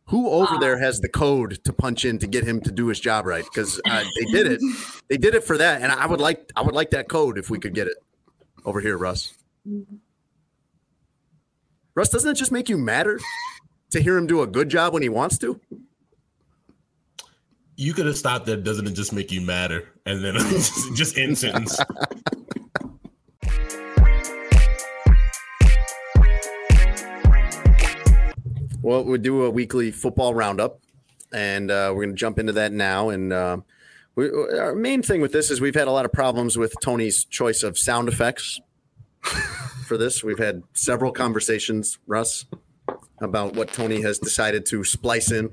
Who over uh, there has the code to punch in to get him to do his job right? Because uh, they did it. They did it for that. And I would like I would like that code if we could get it over here, Russ. Mm-hmm. Russ, doesn't it just make you madder to hear him do a good job when he wants to? You could have stopped that. Doesn't it just make you madder? And then just, just end sentence. Well, we do a weekly football roundup, and uh, we're going to jump into that now. And uh, we, our main thing with this is we've had a lot of problems with Tony's choice of sound effects. For this, we've had several conversations, Russ, about what Tony has decided to splice in.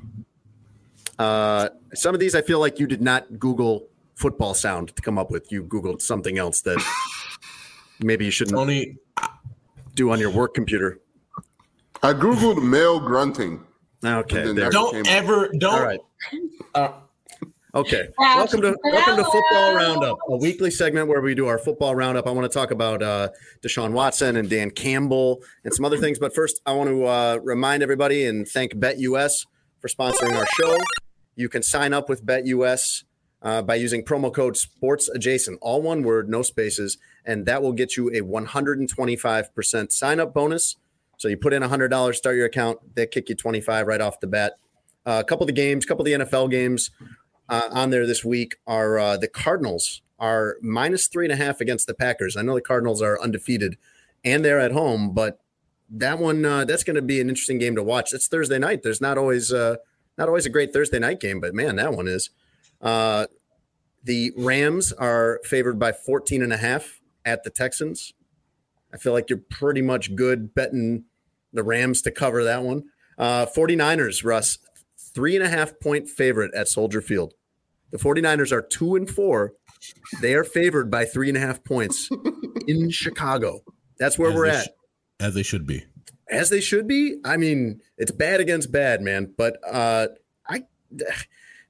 Uh, some of these I feel like you did not Google football sound to come up with. You Googled something else that maybe you shouldn't Tony, do on your work computer. I Googled male grunting. Okay. Don't ever, out. don't. All right. Uh, Okay. Welcome to welcome to Football Roundup, a weekly segment where we do our football roundup. I want to talk about uh, Deshaun Watson and Dan Campbell and some other things. But first, I want to uh, remind everybody and thank BetUS for sponsoring our show. You can sign up with BetUS uh, by using promo code SPORTSADJACENT, all one word, no spaces, and that will get you a one hundred twenty-five percent sign-up bonus. So you put in one hundred dollars, start your account, they kick you twenty-five dollars right off the bat. Uh, a couple of the games, a couple of the N F L games Uh, on there this week are uh, the Cardinals are minus three and a half against the Packers. I know the Cardinals are undefeated and they're at home, but that one, uh, that's going to be an interesting game to watch. It's Thursday night. There's not always uh, not always a great Thursday night game, but man, that one is. Uh, the Rams are favored by fourteen and a half at the Texans. I feel like you're pretty much good betting the Rams to cover that one. Uh, 49ers, Russ. Three and a half point favorite at Soldier Field. The 49ers are two and four. They are favored by three and a half points in Chicago. That's where as we're at. Sh- as they should be. As they should be. I mean, it's bad against bad, man. But uh, I,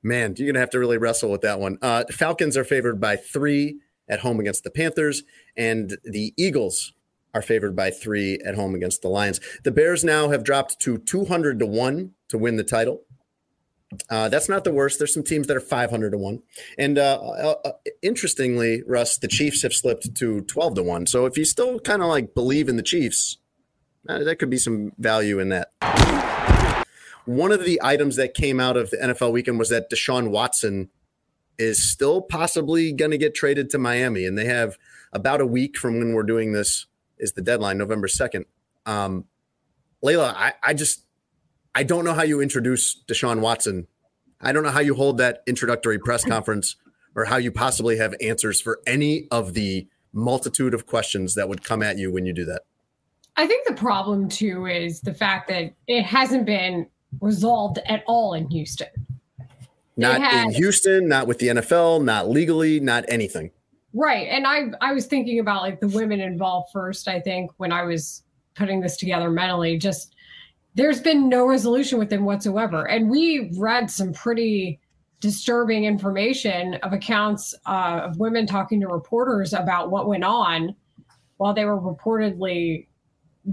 man, you're going to have to really wrestle with that one. Uh, Falcons are favored by three at home against the Panthers, and the Eagles are favored by three at home against the Lions. The Bears now have dropped to two hundred to one to win the title. Uh, that's not the worst. There's some teams that are five hundred to one. And uh, uh, interestingly, Russ, the Chiefs have slipped to twelve to one. So if you still kind of like believe in the Chiefs, uh, that could be some value in that. One of the items that came out of the N F L weekend was that Deshaun Watson is still possibly going to get traded to Miami. And they have about a week from when we're doing this is the deadline, November second. Um, Layla, I, I just, I don't know how you introduce Deshaun Watson. I don't know how you hold that introductory press conference or how you possibly have answers for any of the multitude of questions that would come at you when you do that. I think the problem, too, is the fact that it hasn't been resolved at all in Houston. Not had, in Houston, not with the N F L, not legally, not anything. Right. And I I was thinking about like the women involved first, I think, when I was putting this together mentally. Just there's been no resolution with them whatsoever. And we read some pretty disturbing information of accounts uh, of women talking to reporters about what went on while they were reportedly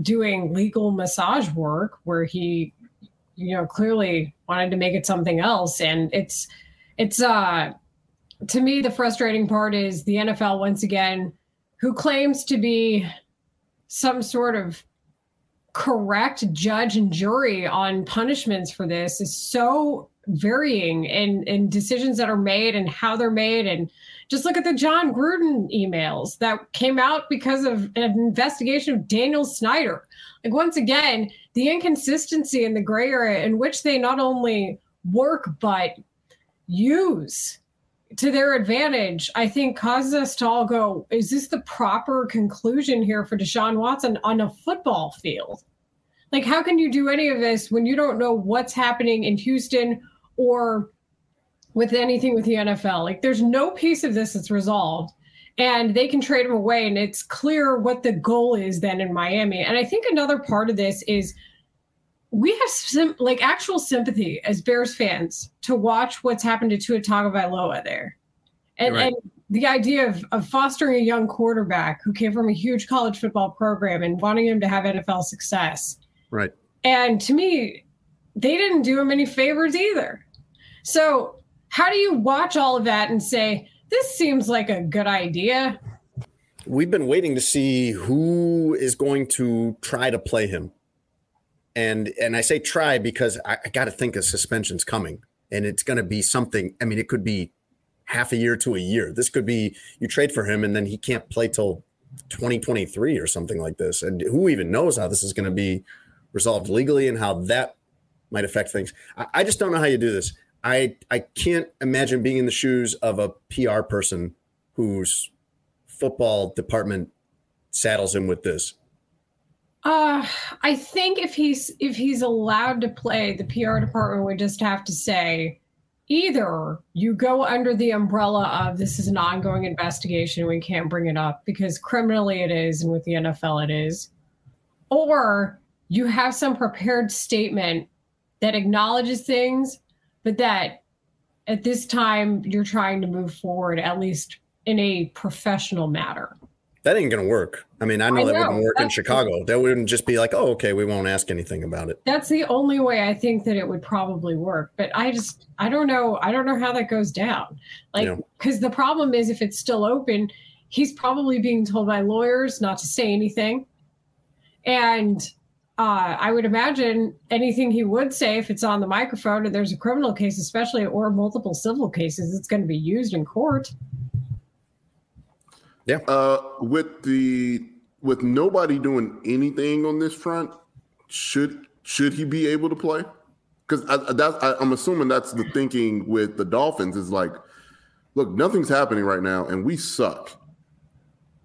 doing legal massage work where he, you know, clearly wanted to make it something else. And it's, it's, uh, to me, the frustrating part is the N F L, once again, who claims to be some sort of correct judge and jury on punishments for this, is so varying in, in decisions that are made and how they're made. And just look at the John Gruden emails that came out because of an investigation of Daniel Snyder. Like, once again, the inconsistency in the gray area in which they not only work, but use to their advantage, I think causes us to all go, is this the proper conclusion here for Deshaun Watson on a football field? Like, how can you do any of this when you don't know what's happening in Houston or with anything with the N F L? Like, there's no piece of this that's resolved, and they can trade him away, and it's clear what the goal is then in Miami. And I think another part of this is we have sim- like actual sympathy as Bears fans to watch what's happened to Tua Tagovailoa there. And, right. and the idea of, of fostering a young quarterback who came from a huge college football program and wanting him to have N F L success. Right. And to me, they didn't do him any favors either. So how do you watch all of that and say, this seems like a good idea? We've been waiting to see who is going to try to play him. And and I say try because I, I got to think a suspension's coming. And it's going to be something. I mean, it could be half a year to a year. This could be you trade for him and then he can't play till twenty twenty-three or something like this. And who even knows how this is going to be resolved legally and how that might affect things. I, I just don't know how you do this. I, I can't imagine being in the shoes of a P R person whose football department saddles him with this. Uh, I think if he's if he's allowed to play, the P R department would just have to say, either you go under the umbrella of this is an ongoing investigation, we can't bring it up because criminally it is, and with the N F L it is, or you have some prepared statement that acknowledges things, but that at this time you're trying to move forward, at least in a professional matter. That ain't going to work. I mean, I know, I know. that wouldn't work That's in Chicago. The, that wouldn't just be like, oh, okay, we won't ask anything about it. That's the only way I think that it would probably work. But I just, I don't know. I don't know how that goes down. Like, because yeah. the problem is if it's still open, he's probably being told by lawyers not to say anything. And uh, I would imagine anything he would say, if it's on the microphone and there's a criminal case, especially, or multiple civil cases, it's going to be used in court. Yeah. Uh, with the with nobody doing anything on this front, should should he be able to play? Because I, I, I'm assuming that's the thinking with the Dolphins is like, look, nothing's happening right now, and we suck,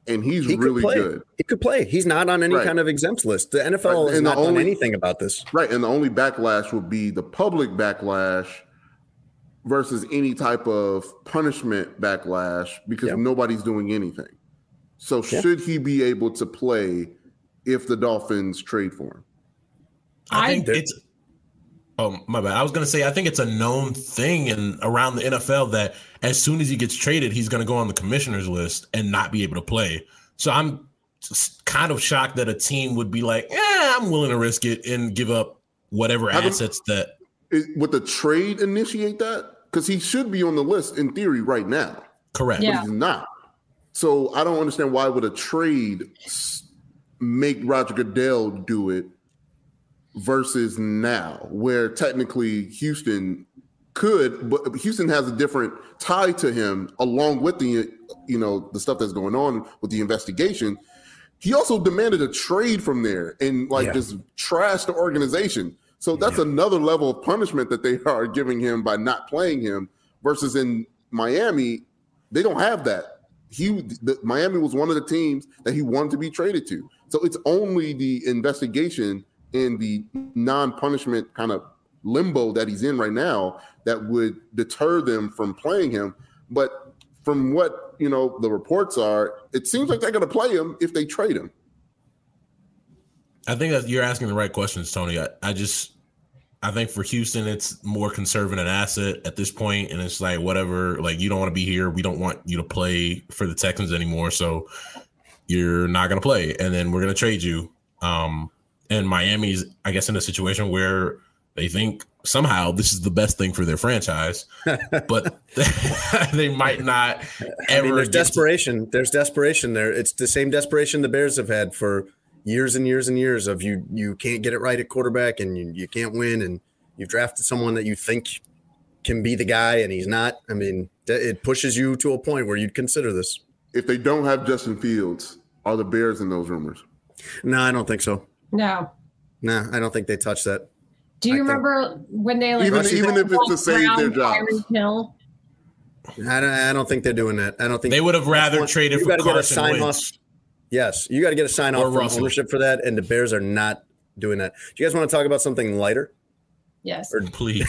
and he's he really good. He could play. He's not on any right. kind of exempt list. The N F L right. has not only, done anything about this. Right, and the only backlash would be the public backlash versus any type of punishment backlash because yep. nobody's doing anything. So yep. should he be able to play if the Dolphins trade for him? I, I think it's – oh, my bad. I was going to say I think it's a known thing in around the N F L that as soon as he gets traded, he's going to go on the commissioner's list and not be able to play. So I'm kind of shocked that a team would be like, yeah, I'm willing to risk it and give up whatever assets that – would the trade initiate that? Because he should be on the list in theory right now. Correct. Yeah. But he's not. So I don't understand why would a trade make Roger Goodell do it versus now, where technically Houston could, but Houston has a different tie to him, along with the, you know, the stuff that's going on with the investigation. He also demanded a trade from there and like yeah. just trashed the organization. So that's yeah. another level of punishment that they are giving him by not playing him. Versus in Miami, they don't have that. He the, Miami was one of the teams that he wanted to be traded to. So it's only the investigation and the non-punishment kind of limbo that he's in right now that would deter them from playing him. But from what, you know, the reports are, it seems like they're going to play him if they trade him. I think that you're asking the right questions, Tony. I, I just I think for Houston, it's more conserving an asset at this point, and it's like whatever. Like, you don't want to be here. We don't want you to play for the Texans anymore, so you're not going to play, and then we're going to trade you. Um, and Miami's, I guess, in a situation where they think somehow this is the best thing for their franchise, but they might not ever. I mean, there's desperation. To- there's desperation there. It's the same desperation the Bears have had for years and years and years of you you can't get it right at quarterback, and you, you can't win, and you've drafted someone that you think can be the guy, and he's not. I mean, it pushes you to a point where you'd consider this. If they don't have Justin Fields, are the Bears in those rumors? No, I don't think so. No. No, I don't think they touch that. Do you I remember think, when they like even, even if it's to save their job? I don't. I don't think they're doing that. I don't think they would have rather want, traded for Carson Wentz. Must, yes, you got to get a sign off from Russell. Ownership for that, and the Bears are not doing that. Do you guys want to talk about something lighter? Yes, or, please.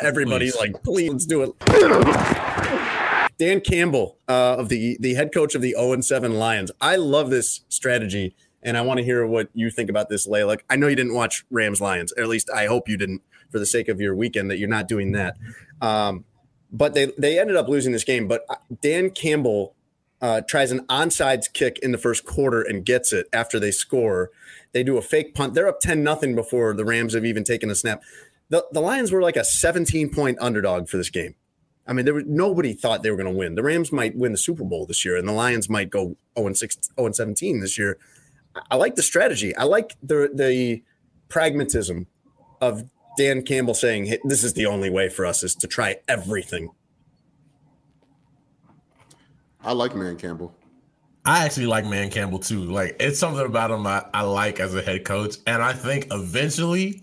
Everybody's please. Like, please, let's do it. Dan Campbell, uh, of the the head coach of the oh and seven Lions. I love this strategy. And I want to hear what you think about this, Layla. I know you didn't watch Rams-Lions, or at least I hope you didn't, for the sake of your weekend, that you're not doing that. Um, but they, they ended up losing this game. But Dan Campbell uh, tries an onside kick in the first quarter and gets it after they score. They do a fake punt. They're up ten nothing before the Rams have even taken a snap. The, the Lions were like a seventeen-point underdog for this game. I mean, there was nobody thought they were going to win. The Rams might win the Super Bowl this year, and the Lions might go oh and seventeen this year. I like the strategy. I like the the pragmatism of Dan Campbell saying, hey, this is the only way for us is to try everything. I like Man Campbell. I actually like Man Campbell too. Like, it's something about him I, I like as a head coach. And I think eventually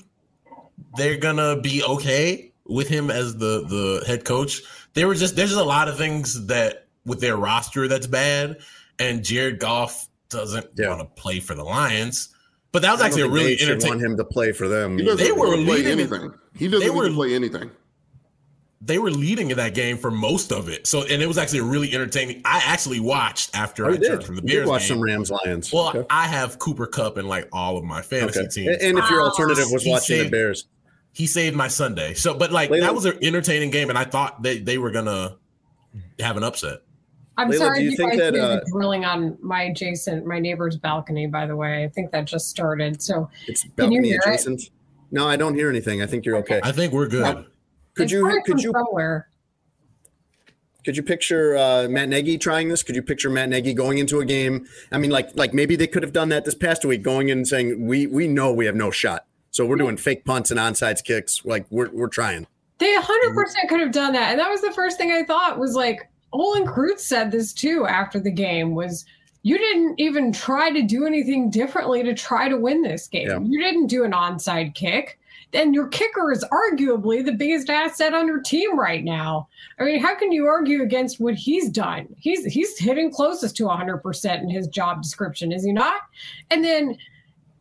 they're going to be okay with him as the, the head coach. There were just, there's just a lot of things that with their roster that's bad. And Jared Goff doesn't yeah. want to play for the Lions, but that was actually a really entertaining. Want him to play for them? He they were leading anything. He doesn't they were, play anything. They were leading in that game for most of it. So, and it was actually really entertaining. I actually watched after oh, I turned from the Bears. You watched some Rams Lions. Well, okay. I have Cooper Kupp in like all of my fantasy okay. teams. And if your alternative was he watching saved, the Bears, he saved my Sunday. So, but like Later. that was an entertaining game, and I thought that they were gonna have an upset. I'm Layla, sorry you, you guys that, uh, the drilling on my adjacent, my neighbor's balcony, by the way. I think that just started. So it's balcony adjacent. It? No, I don't hear anything. I think you're okay. I think we're good. Now, could it's you could you somewhere. Could you picture uh, Matt Nagy trying this? Could you picture Matt Nagy going into a game? I mean, like like maybe they could have done that this past week, going in and saying, We we know we have no shot. So we're yeah. doing fake punts and onside kicks. Like we're we're trying. They a hundred percent could have done that. And that was the first thing I thought was like, Olin Krutz said this too after the game was, you didn't even try to do anything differently to try to win this game. Yeah. You didn't do an onside kick. Then your kicker is arguably the biggest asset on your team right now. I mean, how can you argue against what he's done? He's he's hitting closest to one hundred percent in his job description, is he not? And then,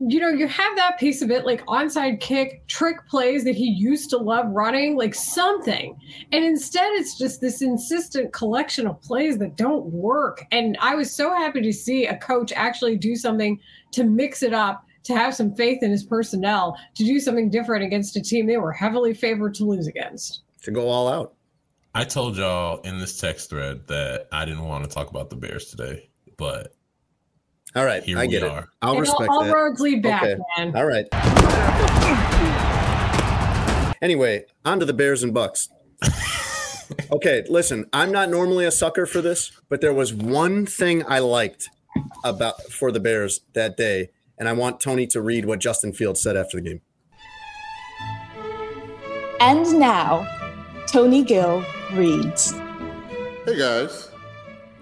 you know, you have that piece of it, like onside kick, trick plays that he used to love running, like something. And instead, it's just this insistent collection of plays that don't work. And I was so happy to see a coach actually do something to mix it up, to have some faith in his personnel, to do something different against a team they were heavily favored to lose against. To go all out. I told y'all in this text thread that I didn't want to talk about the Bears today, but... All right, Here I get it. Are. I'll and respect all, all that. All roads lead back, okay. man. All right. Anyway, on to the Bears and Bucks. Okay, listen, I'm not normally a sucker for this, but there was one thing I liked about for the Bears that day, and I want Tony to read what Justin Fields said after the game. And now, Tony Gill Reads. Hey guys,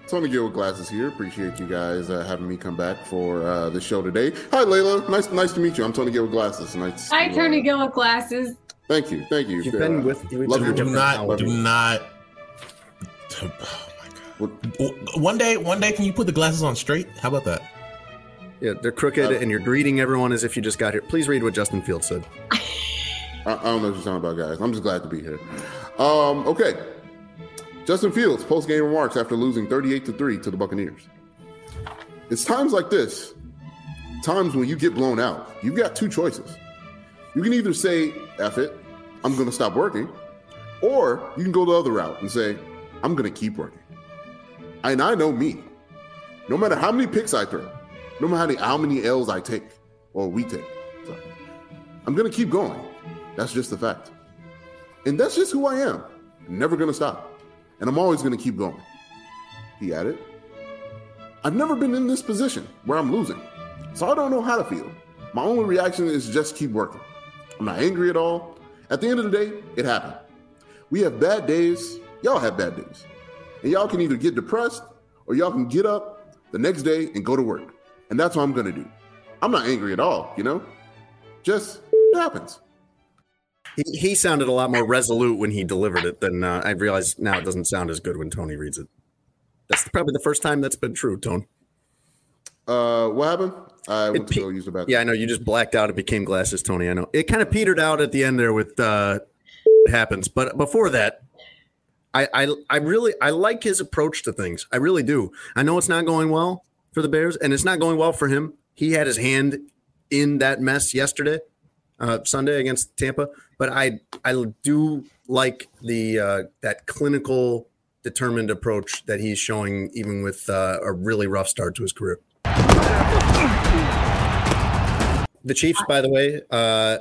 Tony Gill with glasses here. Appreciate you guys uh, having me come back for uh, the show today. Hi Layla, nice nice to meet you. I'm Tony Gill with glasses. Nice. Hi to, uh, Tony Gill with glasses. Thank you, thank you. You've uh, been with you. Love you. Do not, love do you. not. Oh my God. One day, one day, can you put the glasses on straight? How about that? Yeah, they're crooked, uh, and you're greeting everyone as if you just got here. Please read what Justin Fields said. I, I don't know what you're talking about, guys. I'm just glad to be here. Um, okay. Justin Fields, post-game remarks after losing thirty-eight to three to the Buccaneers. It's times like this, times when you get blown out, you've got two choices. You can either say, F it, I'm going to stop working, or you can go the other route and say, I'm going to keep working. And I know me. No matter how many picks I throw, no matter how many L's I take, or we take, sorry, I'm going to keep going. That's just the fact. And that's just who I am. I'm never going to stop. And I'm always going to keep going. He added, I've never been in this position where I'm losing, so I don't know how to feel. My only reaction is just keep working. I'm not angry at all. At the end of the day, it happened. We have bad days. Y'all have bad days. And y'all can either get depressed or y'all can get up the next day and go to work. And that's what I'm going to do. I'm not angry at all, you know? Just it happens. He, he sounded a lot more resolute when he delivered it than uh, I realize now it doesn't sound as good when Tony reads it. That's probably the first time that's been true, Tony. Uh, what happened? I went it to go pe- use the bathroom. Yeah, I know. You just blacked out. It became glasses, Tony. I know. It kind of petered out at the end there with uh, it happens. But before that, I, I I really I like his approach to things. I really do. I know it's not going well for the Bears, and it's not going well for him. He had his hand in that mess yesterday, uh, Sunday against Tampa. But I I do like the uh, that clinical, determined approach that he's showing, even with uh, a really rough start to his career. The Chiefs, by the way, uh,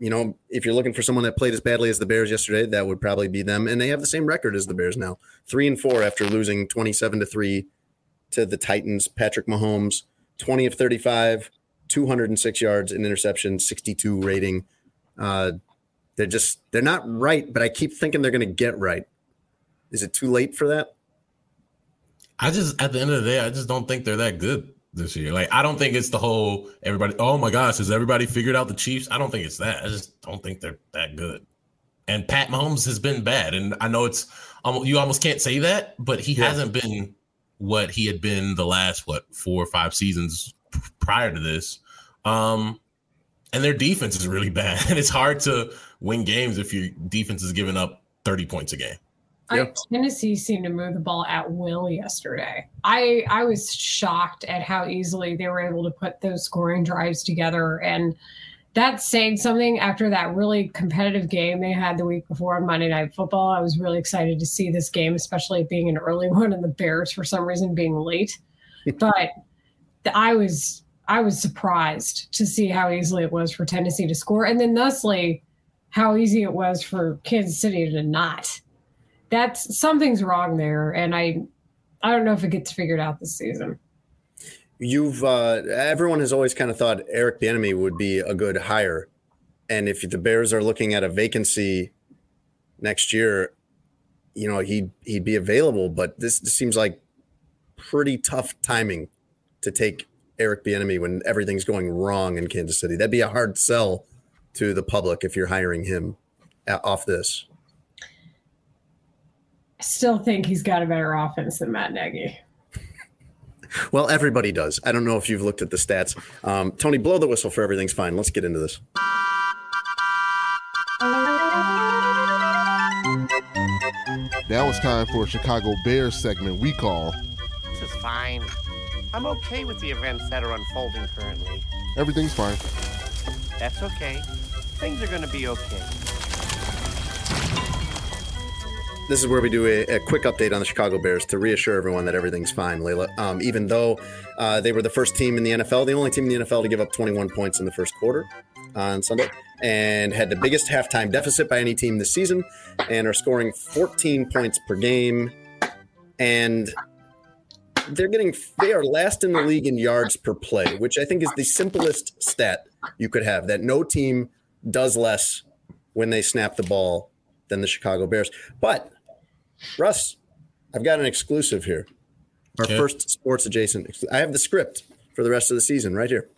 you know, if you're looking for someone that played as badly as the Bears yesterday, that would probably be them. And they have the same record as the Bears now, three and four after losing twenty-seven to three to the Titans. Patrick Mahomes, twenty of thirty-five, two hundred six yards, an interception, sixty-two rating. Uh, they're just they're not right, but I keep thinking they're going to get right. Is it too late for that? I just at the end of the day, I just don't think they're that good this year. Like, I don't think it's the whole everybody, oh my gosh, has everybody figured out the Chiefs? I don't think it's that. I just don't think they're that good. And Pat Mahomes has been bad. And I know it's um, you almost can't say that, but he yeah. hasn't been what he had been the last, what, four or five seasons p- prior to this. Um, and their defense is really bad. And it's hard to win games if your defense is giving up thirty points a game. Yep. Tennessee seemed to move the ball at will yesterday. I I was shocked at how easily they were able to put those scoring drives together. And that's saying something after that really competitive game they had the week before on Monday Night Football. I was really excited to see this game, especially being an early one and the Bears for some reason being late. But I was I was surprised to see how easily it was for Tennessee to score. And then thusly, how easy it was for Kansas City to not. That's something's wrong there, and I, I don't know if it gets figured out this season. You've uh, everyone has always kind of thought Eric Bieniemy would be a good hire, and if the Bears are looking at a vacancy next year, you know he he'd be available. But this, this seems like pretty tough timing to take Eric Bieniemy when everything's going wrong in Kansas City. That'd be a hard sell to the public if you're hiring him off this. I still think he's got a better offense than Matt Nagy. Well, everybody does. I don't know if you've looked at the stats. Um, Tony, blow the whistle for everything's fine. Let's get into this. Now it's time for a Chicago Bears segment we call... This is fine. I'm okay with the events that are unfolding currently. Everything's fine. That's okay. Things are going to be okay. This is where we do a, a quick update on the Chicago Bears to reassure everyone that everything's fine, Layla. Um, even though uh, they were the first team in the N F L, the only team in the N F L to give up twenty-one points in the first quarter on Sunday, and had the biggest halftime deficit by any team this season, and are scoring fourteen points per game. And they're getting they are last in the league in yards per play, which I think is the simplest stat you could have, that no team does less when they snap the ball than the Chicago Bears. But, Russ, I've got an exclusive here. Our okay. first sports adjacent. I have the script for the rest of the season right here.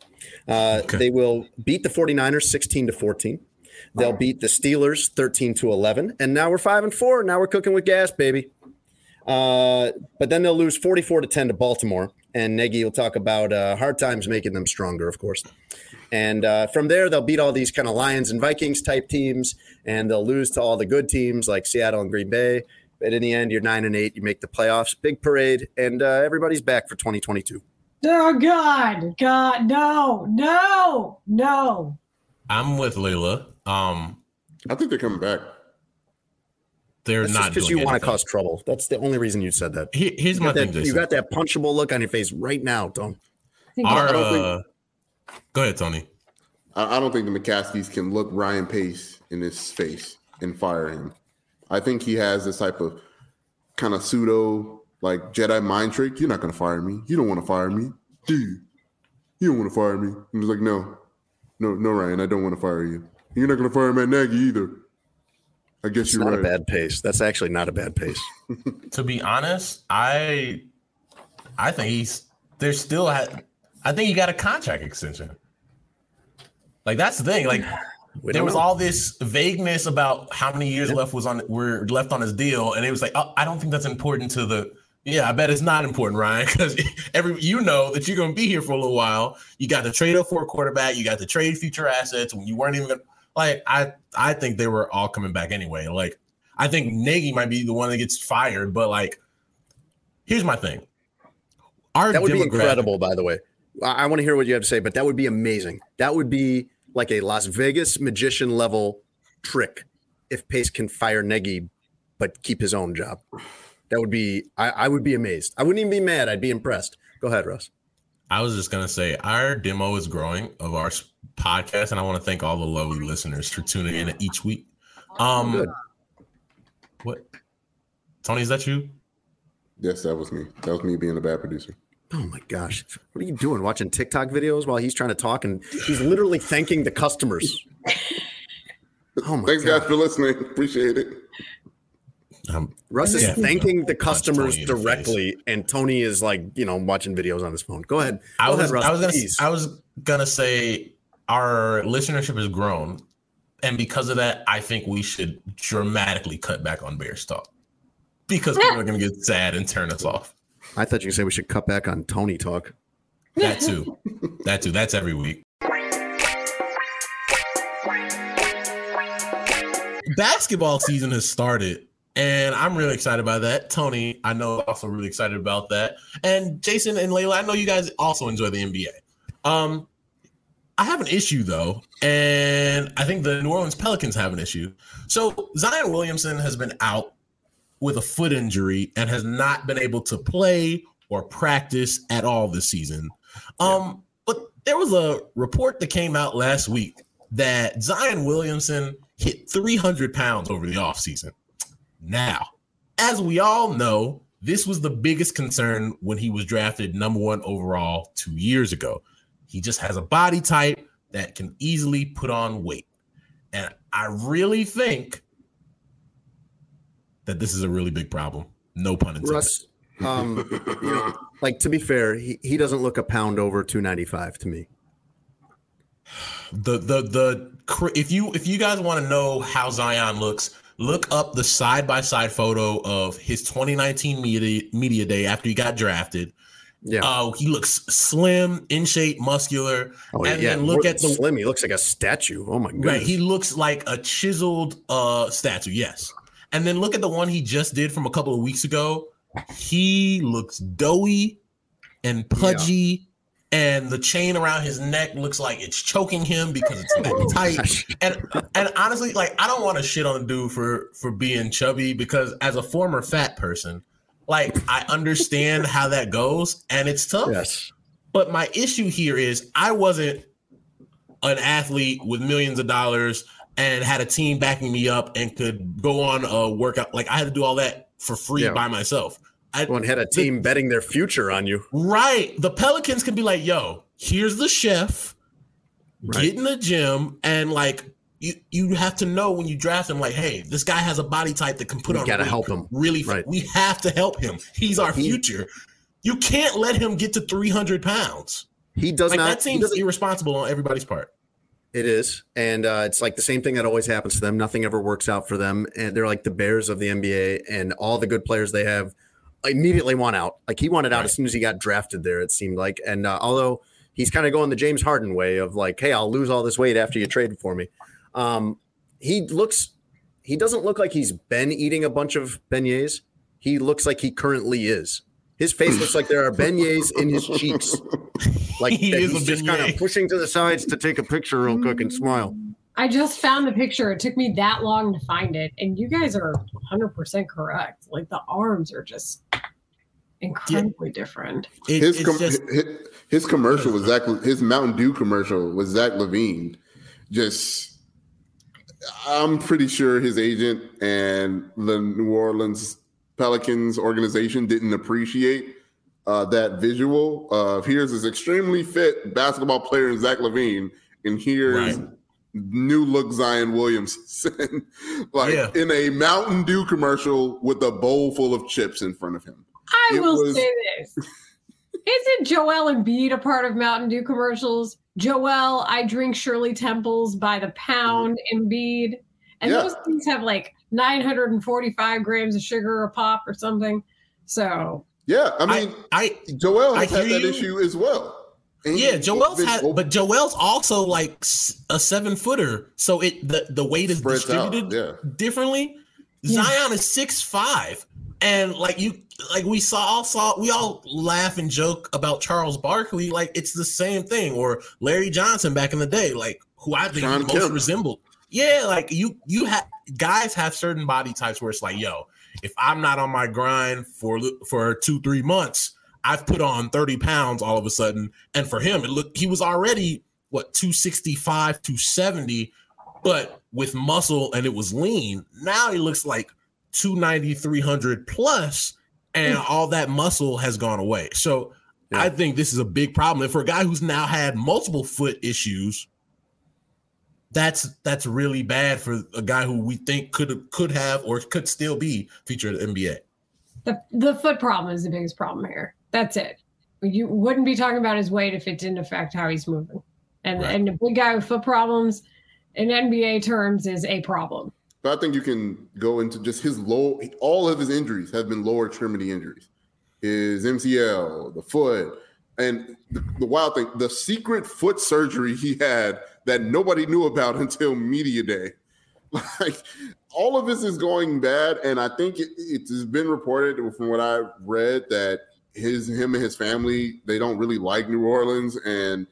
Uh, okay. They will beat the 49ers sixteen to fourteen. They'll beat the Steelers thirteen to eleven. And now we're five and four. Now we're cooking with gas, baby. Uh, but then they'll lose forty-four to ten to Baltimore. And Nagy will talk about uh, hard times making them stronger, of course. And uh, from there, they'll beat all these kind of Lions and Vikings type teams. And they'll lose to all the good teams like Seattle and Green Bay. But in the end, you're nine and eight. You make the playoffs. Big parade. And uh, everybody's back for twenty twenty-two. Oh, God. God. No. No. No. I'm with Layla. Um, I think they're coming back. They're That's not just because you want to cause trouble. That's the only reason you said that. Here, here's you my that, thing. Jason. You got that punchable look on your face right now, Tom. Our, I don't uh, think, go ahead, Tony. I, I don't think the McCaskies can look Ryan Pace in his face and fire him. I think he has this type of kind of pseudo like Jedi mind trick. You're not going to fire me. You don't want to fire me, do you? You don't want to fire me. I'm just like, no, no, no, Ryan. I don't want to fire you. You're not going to fire Matt Nagy either. I guess it's you're not right. a bad pace. That's actually not a bad pace. To be honest, I I think he's there's still ha- I think he got a contract extension. Like that's the thing. Like there was know. all this vagueness about how many years yeah. left was on were left on his deal, and it was like, oh, I don't think that's important to the. Yeah, I bet it's not important, Ryan, because every you know that you're going to be here for a little while. You got to trade up for a quarterback. You got to trade future assets when you weren't even gonna, like I. I think they were all coming back anyway. Like, I think Nagy might be the one that gets fired, but like, here's my thing. Our that would be incredible, by the way. I, I want to hear what you have to say, but that would be amazing. That would be like a Las Vegas magician level trick if Pace can fire Nagy, but keep his own job. That would be, I, I would be amazed. I wouldn't even be mad. I'd be impressed. Go ahead, Russ. I was just going to say our demo is growing of our podcast, and I want to thank all the lovely listeners for tuning in each week. Um, Good. What? Tony, is that you? Yes, that was me. That was me being a bad producer. Oh, my gosh. What are you doing? Watching TikTok videos while he's trying to talk, and he's literally thanking the customers. Oh my Thanks, God. guys, for listening. Appreciate it. Um, Russ is yeah, thanking the customers directly, and Tony is like, you know, watching videos on his phone. Go ahead. Go I was, ahead, Russ, I was, gonna, I was gonna say our listenership has grown, and because of that, I think we should dramatically cut back on Bears talk because people are gonna get sad and turn us off. I thought you could say we should cut back on Tony talk. That too. that too. That's every week. Basketball season has started. And I'm really excited about that. Tony, I know, also really excited about that. And Jason and Layla, I know you guys also enjoy the N B A. Um, I have an issue, though, and I think the New Orleans Pelicans have an issue. So Zion Williamson has been out with a foot injury and has not been able to play or practice at all this season. Um, yeah. But there was a report that came out last week that Zion Williamson hit three hundred pounds over the offseason. Now, as we all know, this was the biggest concern when he was drafted number one overall two years ago. He just has a body type that can easily put on weight. And I really think that this is a really big problem. No pun intended. Russ, um, you know, like, to be fair, he, he doesn't look a pound over two ninety-five to me. The the the if you if you guys want to know how Zion looks, look up the side-by-side photo of his twenty nineteen media, media day after he got drafted. Yeah, uh, he looks slim, in shape, muscular. Oh, and yeah. then look More at the slim. He looks like a statue. Oh my goodness. Right, he looks like a chiseled uh, statue. Yes, and then look at the one he just did from a couple of weeks ago. He looks doughy and pudgy, yeah. and the chain around his neck looks like it's choking him because it's that tight. And and honestly, like, I don't want to shit on a dude for, for being chubby because as a former fat person, like, I understand how that goes and it's tough. Yes. But my issue here is I wasn't an athlete with millions of dollars and had a team backing me up and could go on a workout. Like, I had to do all that for free yeah. by myself. I One had a team the, betting their future on you. Right. The Pelicans can be like, yo, here's the chef. Right. Get in the gym and, like, you you have to know when you draft him, like, hey, this guy has a body type that can put we on. We gotta help him. Really, right. We have to help him. He's our future. You can't let him get to three hundred pounds. He does like, not. That seems irresponsible on everybody's part. It is, and uh, it's like the same thing that always happens to them. Nothing ever works out for them, and they're like the Bears of the N B A, and all the good players they have immediately want out. Like, he wanted out right. as soon as he got drafted there, it seemed like. And uh, although he's kind of going the James Harden way of like, hey, I'll lose all this weight after you traded for me. Um, he looks – he doesn't look like he's been eating a bunch of beignets. He looks like he currently is. His face looks like there are beignets in his cheeks. Like he that he's just kind of pushing to the sides to take a picture real quick and smile. I just found the picture. It took me that long to find it. And you guys are one hundred percent correct. Like, the arms are just incredibly yeah. different. It, his, com- just, his, his commercial was Zach, his Mountain Dew commercial was Zach LaVine. Just, I'm pretty sure his agent and the New Orleans Pelicans organization didn't appreciate uh, that visual of here's this extremely fit basketball player in Zach LaVine, and here's right. new look Zion Williamson, like yeah. in a Mountain Dew commercial with a bowl full of chips in front of him. I it will was... say this. Isn't Joel Embiid a part of Mountain Dew commercials? Joel, I drink Shirley Temples by the pound, mm-hmm. Embiid. And yeah. those things have like nine hundred forty-five grams of sugar a pop or something. So yeah, I mean, I, I Joel has I had that you. issue as well. And yeah, Joel's had, open. but Joel's also like a seven footer, so it the, the weight is Spreads distributed out, yeah. differently. Yeah. Zion is six five, and like you, like we saw, all saw we all laugh and joke about Charles Barkley, like it's the same thing, or Larry Johnson back in the day, like who I think John most Kemp. resembled. Yeah, like you, you have guys have certain body types where it's like, yo, if I'm not on my grind for for two, three months, I've put on thirty pounds all of a sudden. And for him, it looked he was already what two sixty-five, two seventy, but with muscle, and it was lean. Now he looks like two ninety, three hundred plus, and all that muscle has gone away. So yeah. I think this is a big problem. And for a guy who's now had multiple foot issues, That's that's really bad for a guy who we think could could have or could still be featured in the N B A. The the foot problem is the biggest problem here. That's it. You wouldn't be talking about his weight if it didn't affect how he's moving. And right. and a big guy with foot problems, in N B A terms, is a problem. But I think you can go into just his low. All of his injuries have been lower extremity injuries. His M C L, the foot, and the, the wild thing, the secret foot surgery he had that nobody knew about until media day. Like, all of this is going bad, and I think it, it's been reported from what I read that his him and his family, they don't really like New Orleans and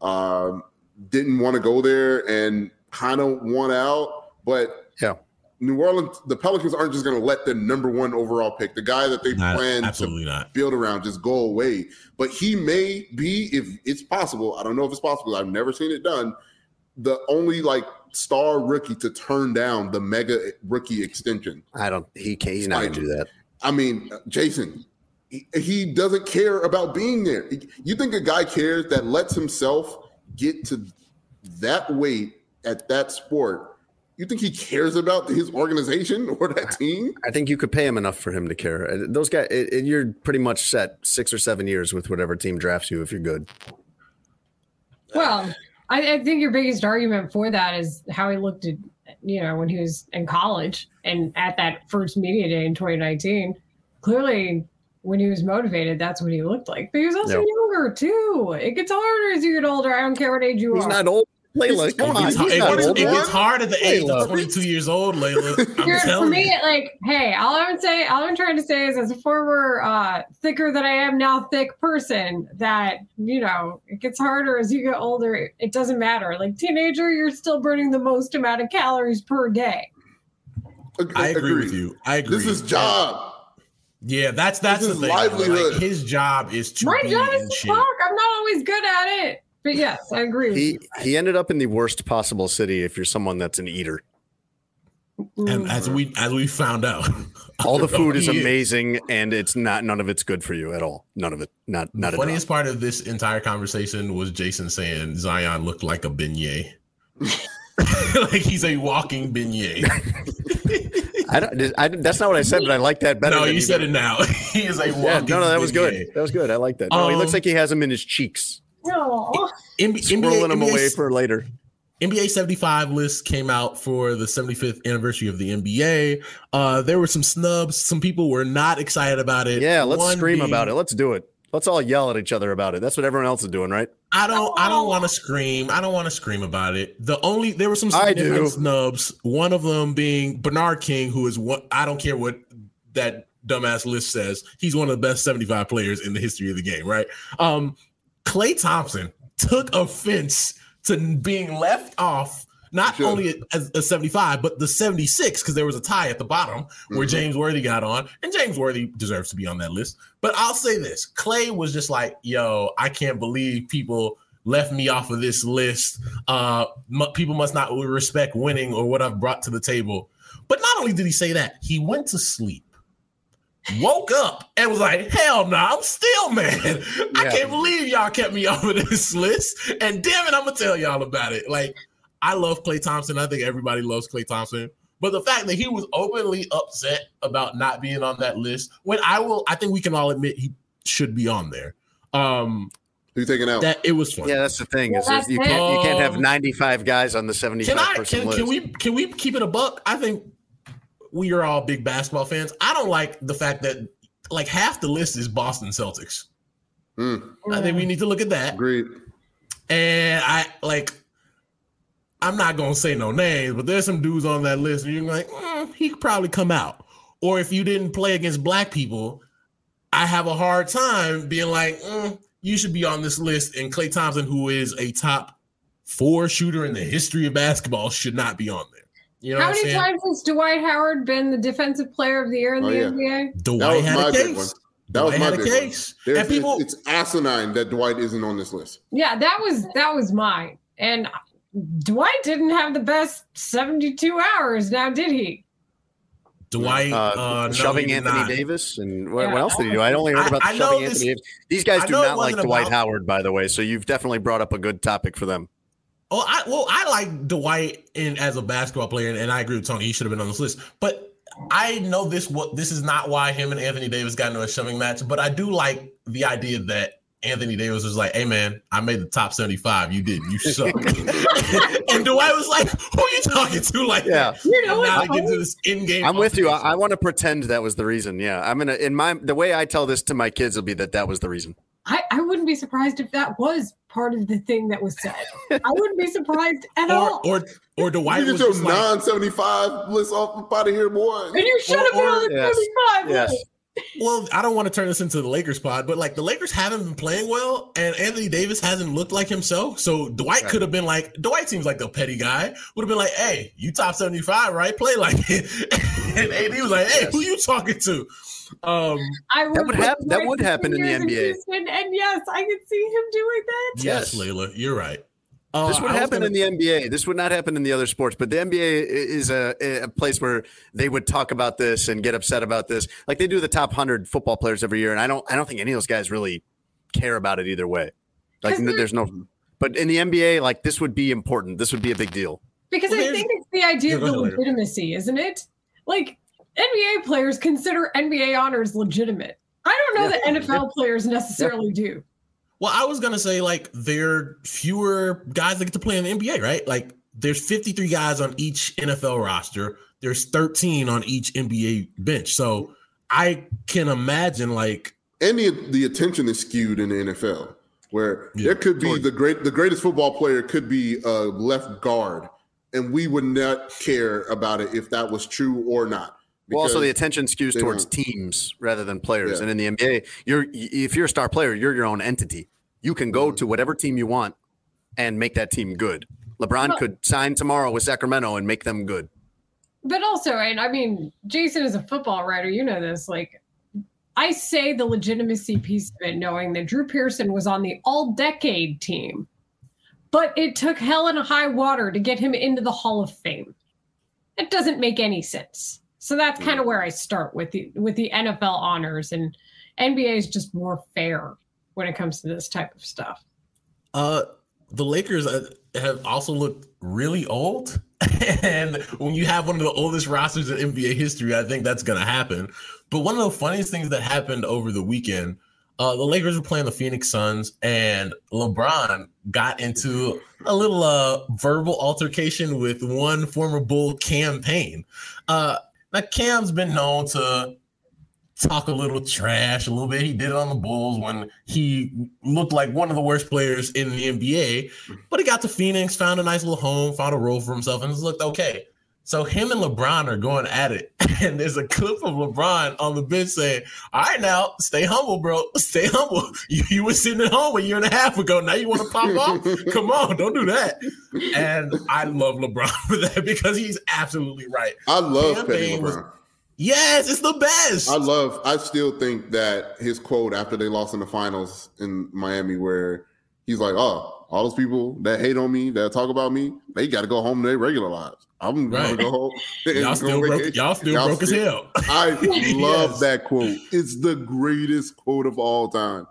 um, didn't want to go there and kind of want out. But yeah, New Orleans, the Pelicans aren't just going to let the number one overall pick, the guy that they not, plan to not. build around, just go away. But he may be, if it's possible, I don't know if it's possible, I've never seen it done, the only like star rookie to turn down the mega rookie extension. I don't, he can't, he's not going to do that. I mean, Jason, he, he doesn't care about being there. You think a guy cares that lets himself get to that weight at that sport? You think he cares about his organization or that team? I think you could pay him enough for him to care. Those guys, it, it, you're pretty much set six or seven years with whatever team drafts you if you're good. Well, I, I think your biggest argument for that is how he looked at, you know, when he was in college and at that first media day in twenty nineteen. Clearly, when he was motivated, that's what he looked like. But he was also yep. younger, too. It gets harder as you get older. I don't care what age you He's are. He's not old. Layla, come on. It, gets, it, gets, it gets hard at the age of twenty-two years old, Layla. Here, for me, you. like, hey, all I'm saying, all I'm trying to say is, as a former uh, thicker than I am now thick person, that, you know, it gets harder as you get older. It doesn't matter. Like, teenager, you're still burning the most amount of calories per day. I agree with you. I agree. This is job. Yeah, that's that's the thing. Livelihood. Like, his job is to My be job is to talk. I'm not always good at it. But yes, I agree with he, you. He ended up in the worst possible city if you're someone that's an eater. And as we as we found out, all the food is amazing is. and it's not none of it's good for you at all. None of it. Not not at all. The funniest part of this entire conversation was Jason saying Zion looked like a beignet. Like he's a walking beignet. I don't. I, that's not what I said, but I like that better. No, than you said did. It now. He is a walking. Yeah, no, no, that beignet. was good. That was good. I like that. No, um, he looks like he has them in his cheeks. No, squirreling them away for later. N B A seventy-five list came out for the seventy-fifth anniversary of the N B A. Uh, there were some snubs. Some people were not excited about it. Yeah, let's One scream being, about it. Let's do it. Let's all yell at each other about it. That's what everyone else is doing, right? I don't. I don't want to scream. I don't want to scream about it. The only there were some snubs. One of them being Bernard King, who is what I don't care what that dumbass list says. He's one of the best seventy-five players in the history of the game, right? Um, Klay Thompson took offense to being left off, not sure. only as a seventy-five, but the seventy-six, because there was a tie at the bottom where mm-hmm. James Worthy got on, and James Worthy deserves to be on that list. But I'll say this, Klay was just like, yo, I can't believe people left me off of this list. Uh, m- people must not respect winning or what I've brought to the table. But not only did he say that, he went to sleep, woke up, and was like, hell no, nah, I'm still mad. Yeah. I can't believe y'all kept me off of this list. And damn it, I'm going to tell y'all about it. Like, I love Klay Thompson. I think everybody loves Klay Thompson. But the fact that he was openly upset about not being on that list, when I will, I think we can all admit he should be on there. Um, Who you taking out? That it was fun. Yeah, that's the thing. Is well, you can't um, you can't have ninety-five guys on the seventy-five can I, person can, list. Can we can we keep it a buck? I think we are all big basketball fans. I don't like the fact that like half the list is Boston Celtics. Mm. I think we need to look at that. Agreed. And I like. I'm not going to say no names, but there's some dudes on that list and you're like, mm, he could probably come out. Or if you didn't play against black people, I have a hard time being like, mm, you should be on this list. And Klay Thompson, who is a top four shooter in the history of basketball, should not be on there. You know How many times has Dwight Howard been the defensive player of the year in oh, the yeah. N B A? Dwight had a case. That Dwight was my big case. And people, it's, it's asinine that Dwight isn't on this list. Yeah, that was that was mine. And Dwight didn't have the best seventy-two hours, now did he? Dwight uh, uh, no, shoving Anthony not. Davis, and what, yeah, what else did he do? I only heard about I, the I shoving Anthony Davis. These guys do not like Dwight about, Howard, by the way. So you've definitely brought up a good topic for them. Oh, I, well, I like Dwight in as a basketball player, and, and I agree with Tony. He should have been on this list, but I know this. What this is not why him and Anthony Davis got into a shoving match, but I do like the idea that Anthony Davis was like, hey, man, I made the top seventy-five. You didn't. You suck. And Dwight was like, who are you talking to? Like, yeah. You know, now I get to this in-game. I'm with you. I, I want to pretend that was the reason. Yeah. I'm going to, in my, the way I tell this to my kids will be that that was the reason. I, I wouldn't be surprised if that was part of the thing that was said. I wouldn't be surprised at or, all. Or or Dwight you was your non seventy-five like, list off out of here, boy. And you should have been on the yes, seventy-five yes. list. Well, I don't want to turn this into the Lakers pod, but like the Lakers haven't been playing well, and Anthony Davis hasn't looked like himself. So Dwight right. could have been like, Dwight seems like the petty guy. Would have been like, hey, you top seventy-five, right? Play like it. And A D was like, hey, yes. who you talking to? Um, I that would happen. That would happen in the N B A. In and yes, I could see him doing that. Yes, yes. Layla, you're right. Uh, this would happen gonna... in the N B A. This would not happen in the other sports, but the N B A is a, a place where they would talk about this and get upset about this. Like they do the top one hundred football players every year, and I don't I don't think any of those guys really care about it either way. Like there's no – but in the N B A, like this would be important. This would be a big deal. Because well, I think it's the idea of the legitimacy, later. isn't it? Like N B A players consider N B A honors legitimate. I don't know yeah. that N F L yeah. players necessarily yeah. do. Well, I was going to say, like, there are fewer guys that get to play in the N B A, right? Like, there's fifty-three guys on each N F L roster. There's thirteen on each N B A bench. So I can imagine, like... And the, the attention is skewed in the N F L, where yeah, there could be the great the greatest football player could be a left guard, and we would not care about it if that was true or not. Well, also the attention skews towards don't. teams rather than players. Yeah. And in the N B A, you're if you're a star player, you're your own entity. You can go to whatever team you want and make that team good. LeBron well, could sign tomorrow with Sacramento and make them good. But also, and I mean, Jason is a football writer. You know this. Like, I say the legitimacy piece of it, knowing that Drew Pearson was on the all-decade team, but it took hell and high water to get him into the Hall of Fame. It doesn't make any sense. So that's kind of where I start with the with the N F L honors, and N B A is just more fair when it comes to this type of stuff. Uh, the Lakers, uh, have also looked really old. And when you have one of the oldest rosters in N B A history, I think that's going to happen. But one of the funniest things that happened over the weekend, uh, the Lakers were playing the Phoenix Suns, and LeBron got into a little uh, verbal altercation with one former Bull, Cam Payne. Uh, now, Cam's been known to talk a little trash a little bit. He did it on the Bulls when he looked like one of the worst players in the N B A, but he got to Phoenix, found a nice little home, found a role for himself, and just looked okay. So him and LeBron are going at it, and there's a clip of LeBron on the bench saying, all right, now, stay humble, bro. Stay humble. You, you were sitting at home a year and a half ago. Now you want to pop off? Come on, don't do that. And I love LeBron for that because he's absolutely right. I love Payne LeBron. Yes, it's the best. I love, I still think that his quote after they lost in the finals in Miami where he's like, oh, all those people that hate on me, that talk about me, they got to go home to their regular lives. I'm right. going to go home. Y'all still, broke, y'all still y'all broke still, as hell. I love yes. that quote. It's the greatest quote of all time.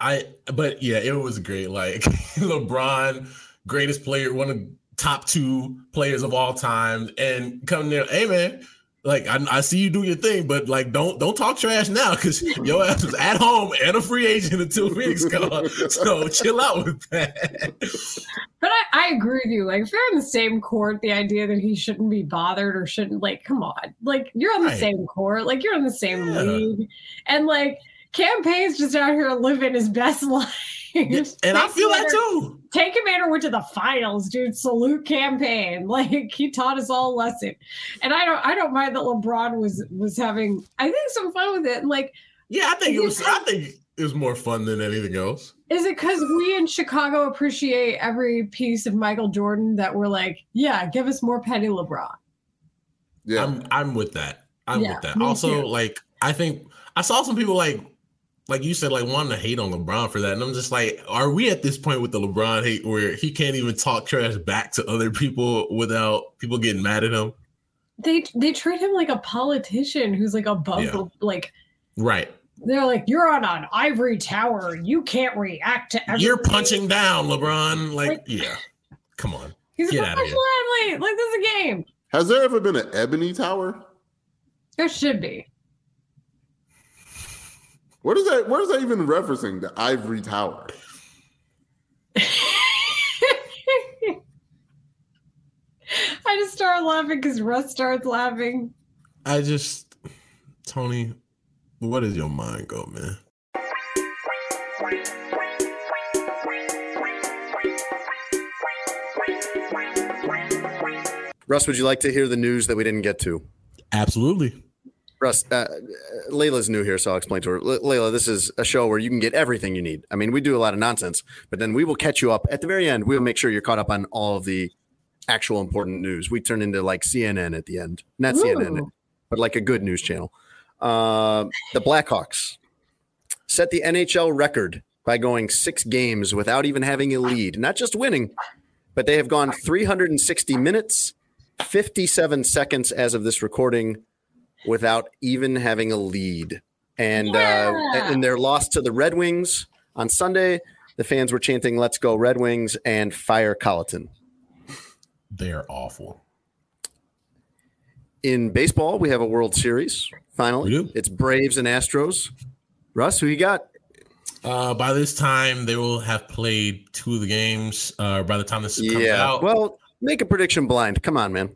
I, but yeah, it was great. Like LeBron, greatest player, one of the top two players of all time. And coming there, hey man, like, I, I see you do your thing, but, like, don't don't talk trash now because your ass is at home and a free agent until Phoenix comes. So chill out with that. But I, I agree with you. Like, if you're in the same court, the idea that he shouldn't be bothered or shouldn't, like, come on. Like, you're on the right. same court. Like, you're in the same yeah. league. And, like, Cam Payne's just out here living his best life. Yeah, and I feel that, too. Take Commander went to the finals, dude. Salute campaign. Like, he taught us all a lesson. And I don't I don't mind that LeBron was was having, I think, some fun with it. Like, yeah, I think it was I think it was more fun than anything else. Is it because we in Chicago appreciate every piece of Michael Jordan that we're like, yeah, give us more petty LeBron? Yeah. I'm I'm with that. I'm yeah, with that. Also, too. like I think I saw some people like Like you said, like wanting to hate on LeBron for that. And I'm just like, are we at this point with the LeBron hate where he can't even talk trash back to other people without people getting mad at him? They they treat him like a politician who's like above yeah. the, like. Right. They're like, you're on an ivory tower. You can't react to everything. You're punching down, LeBron. Like, like yeah. Come on. He's get a professional athlete. Like, this is a game. Has there ever been an ebony tower? There should be. What is that? What is that even referencing? The ivory tower. I just start laughing because Russ starts laughing. I just, Tony, what does your mind go, man? Russ, would you like to hear the news that we didn't get to? Absolutely. Russ, uh, Layla's new here, so I'll explain to her. L- Layla, this is a show where you can get everything you need. I mean, we do a lot of nonsense, but then we will catch you up at the very end. We'll make sure you're caught up on all of the actual important news. We turn into like C N N at the end. Not Ooh. C N N, but like a good news channel. Uh, the Blackhawks set the N H L record by going six games without even having a lead. Not just winning, but they have gone three hundred sixty minutes, fifty-seven seconds as of this recording, without even having a lead. And yeah. uh, in their loss to the Red Wings on Sunday, the fans were chanting, let's go Red Wings and fire Colleton. They're awful. In baseball, we have a World Series, finally. We do. It's Braves and Astros. Russ, who you got? Uh, by this time, they will have played two of the games uh, by the time this comes yeah. out. Well, make a prediction blind. Come on, man.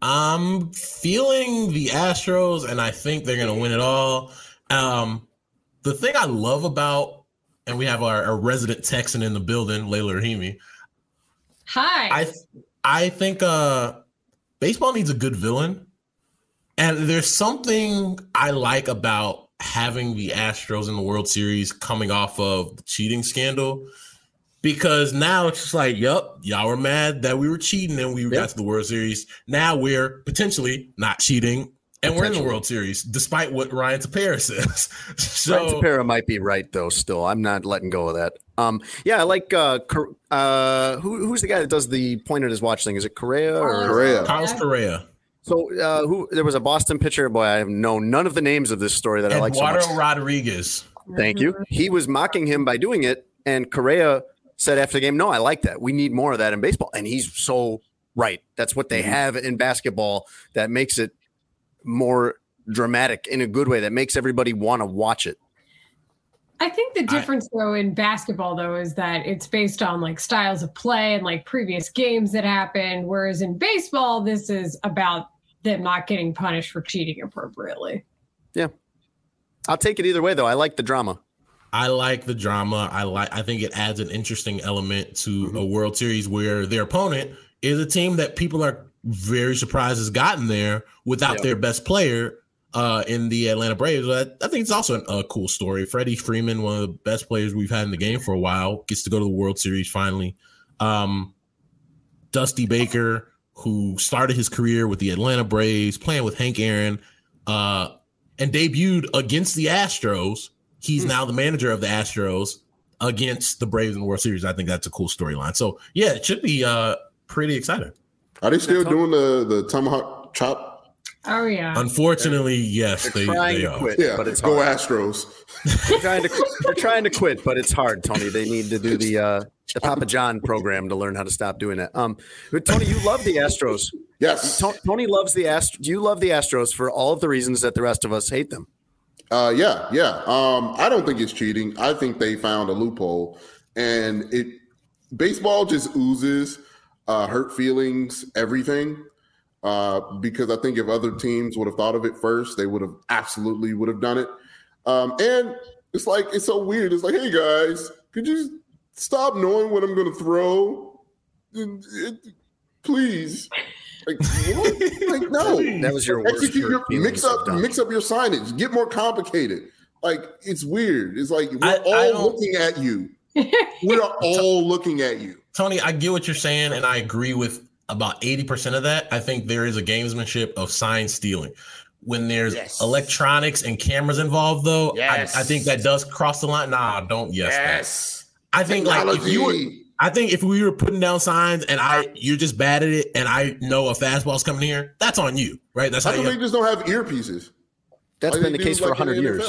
I'm feeling the Astros, and I think they're going to win it all. Um, the thing I love about, and we have our, our resident Texan in the building, Layla Rahimi. Hi. I th- I think uh, baseball needs a good villain. And there's something I like about having the Astros in the World Series coming off of the cheating scandal. Because now it's just like, yup, y'all were mad that we were cheating and we yep. got to the World Series. Now we're potentially not cheating and we're in the World Series, despite what Ryan Tepera says. So, Ryan Tepera might be right, though, still. I'm not letting go of that. Um, yeah, I like uh, uh, who, who's the guy that does the point at his watch thing? Is it Correa? Or Correa. Kyle Correa. So uh, who? There was a Boston pitcher. Boy, I have known none of the names of this story that Eduardo I like so much. Eduardo Rodriguez. Thank you. He was mocking him by doing it, and Correa said after the game, no, I like that. We need more of that in baseball. And he's so right. That's what they have in basketball that makes it more dramatic in a good way, that makes everybody want to watch it. I think the difference, I, though, in basketball, though, is that it's based on, like, styles of play and, like, previous games that happened, whereas in baseball, this is about them not getting punished for cheating appropriately. Yeah. I'll take it either way, though. I like the drama. I like the drama. I like. I think it adds an interesting element to mm-hmm. a World Series where their opponent is a team that people are very surprised has gotten there without yep. their best player uh, in the Atlanta Braves. I, I think it's also an, a cool story. Freddie Freeman, one of the best players we've had in the game for a while, gets to go to the World Series finally. Um, Dusty Baker, who started his career with the Atlanta Braves, playing with Hank Aaron, uh, and debuted against the Astros. He's now the manager of the Astros against the Braves in the World Series. I think that's a cool storyline. So, yeah, it should be uh, pretty exciting. Are they still doing the, the tomahawk chop? Oh, yeah. Unfortunately, yes, they're they, trying they to are. Quit, yeah, but it's go hard. Astros. They're trying, to, they're trying to quit, but it's hard, Tony. They need to do the uh, the Papa John program to learn how to stop doing that. Um, but Tony, you love the Astros. Yes. Tony loves the Astros. You love the Astros for all of the reasons that the rest of us hate them. Uh, yeah, yeah. Um, I don't think it's cheating. I think they found a loophole, and it baseball just oozes uh, hurt feelings, everything. Uh, because I think if other teams would have thought of it first, they would have absolutely would have done it. Um, and it's like it's so weird. It's like, hey guys, could you stop knowing what I'm going to throw, it, it, please? Like, what? Like, no, that was your worst. Execute your, mix up, mix up your signage. Get more complicated. Like, it's weird. It's like we're I, all I looking at you. We're all looking at you, Tony. I get what you're saying, and I agree with about eighty percent of that. I think there is a gamesmanship of sign stealing when there's yes. electronics and cameras involved. Though, yes. I, I think that does cross the line. Nah, don't. Yes, yes. I think technology. Like if you were. I think if we were putting down signs and I, you're just bad at it, and I know a fastball's coming here, that's on you, right? That's how come they just don't have earpieces. That's like been the case for like one hundred years.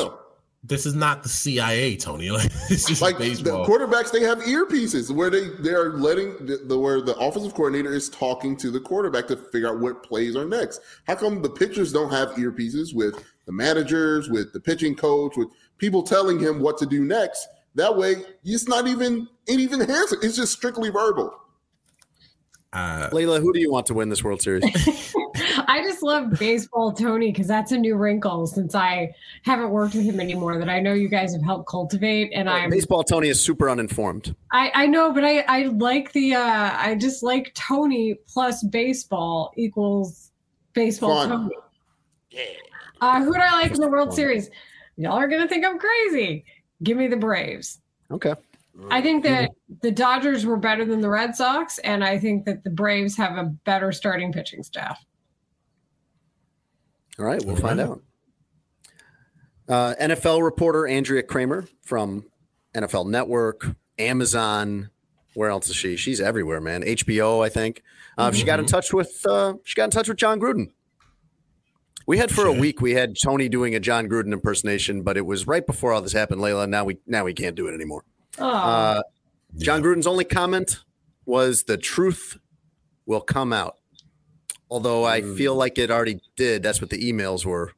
This is not the C I A, Tony. Like, this is like baseball. The quarterbacks, they have earpieces where they, they are letting the, the where the offensive coordinator is talking to the quarterback to figure out what plays are next. How come the pitchers don't have earpieces with the managers, with the pitching coach, with people telling him what to do next? That way, it's not even it even has it. It's just strictly verbal. Uh, Layla, who do you want to win this World Series? I just love baseball, Tony, because that's a new wrinkle since I haven't worked with him anymore that I know you guys have helped cultivate. And I baseball Tony is super uninformed. I, I know, but I, I like the uh, I just like Tony plus baseball equals baseball Fun. Tony. Yeah. Uh, who do I like in the World Series? Y'all are gonna think I'm crazy. Give me the Braves. Okay. I think that the Dodgers were better than the Red Sox, and I think that the Braves have a better starting pitching staff. All right, we'll find out. Uh, N F L reporter Andrea Kramer from N F L Network, Amazon. Where else is she? She's everywhere, man. H B O, I think. Uh, mm-hmm. She got in touch with. Uh, she got in touch with John Gruden. We had for a week, we had Tony doing a John Gruden impersonation, but it was right before all this happened, Layla. Now we now we can't do it anymore. Uh, John Gruden's only comment was the truth will come out. Although I feel like it already did. That's what the emails were.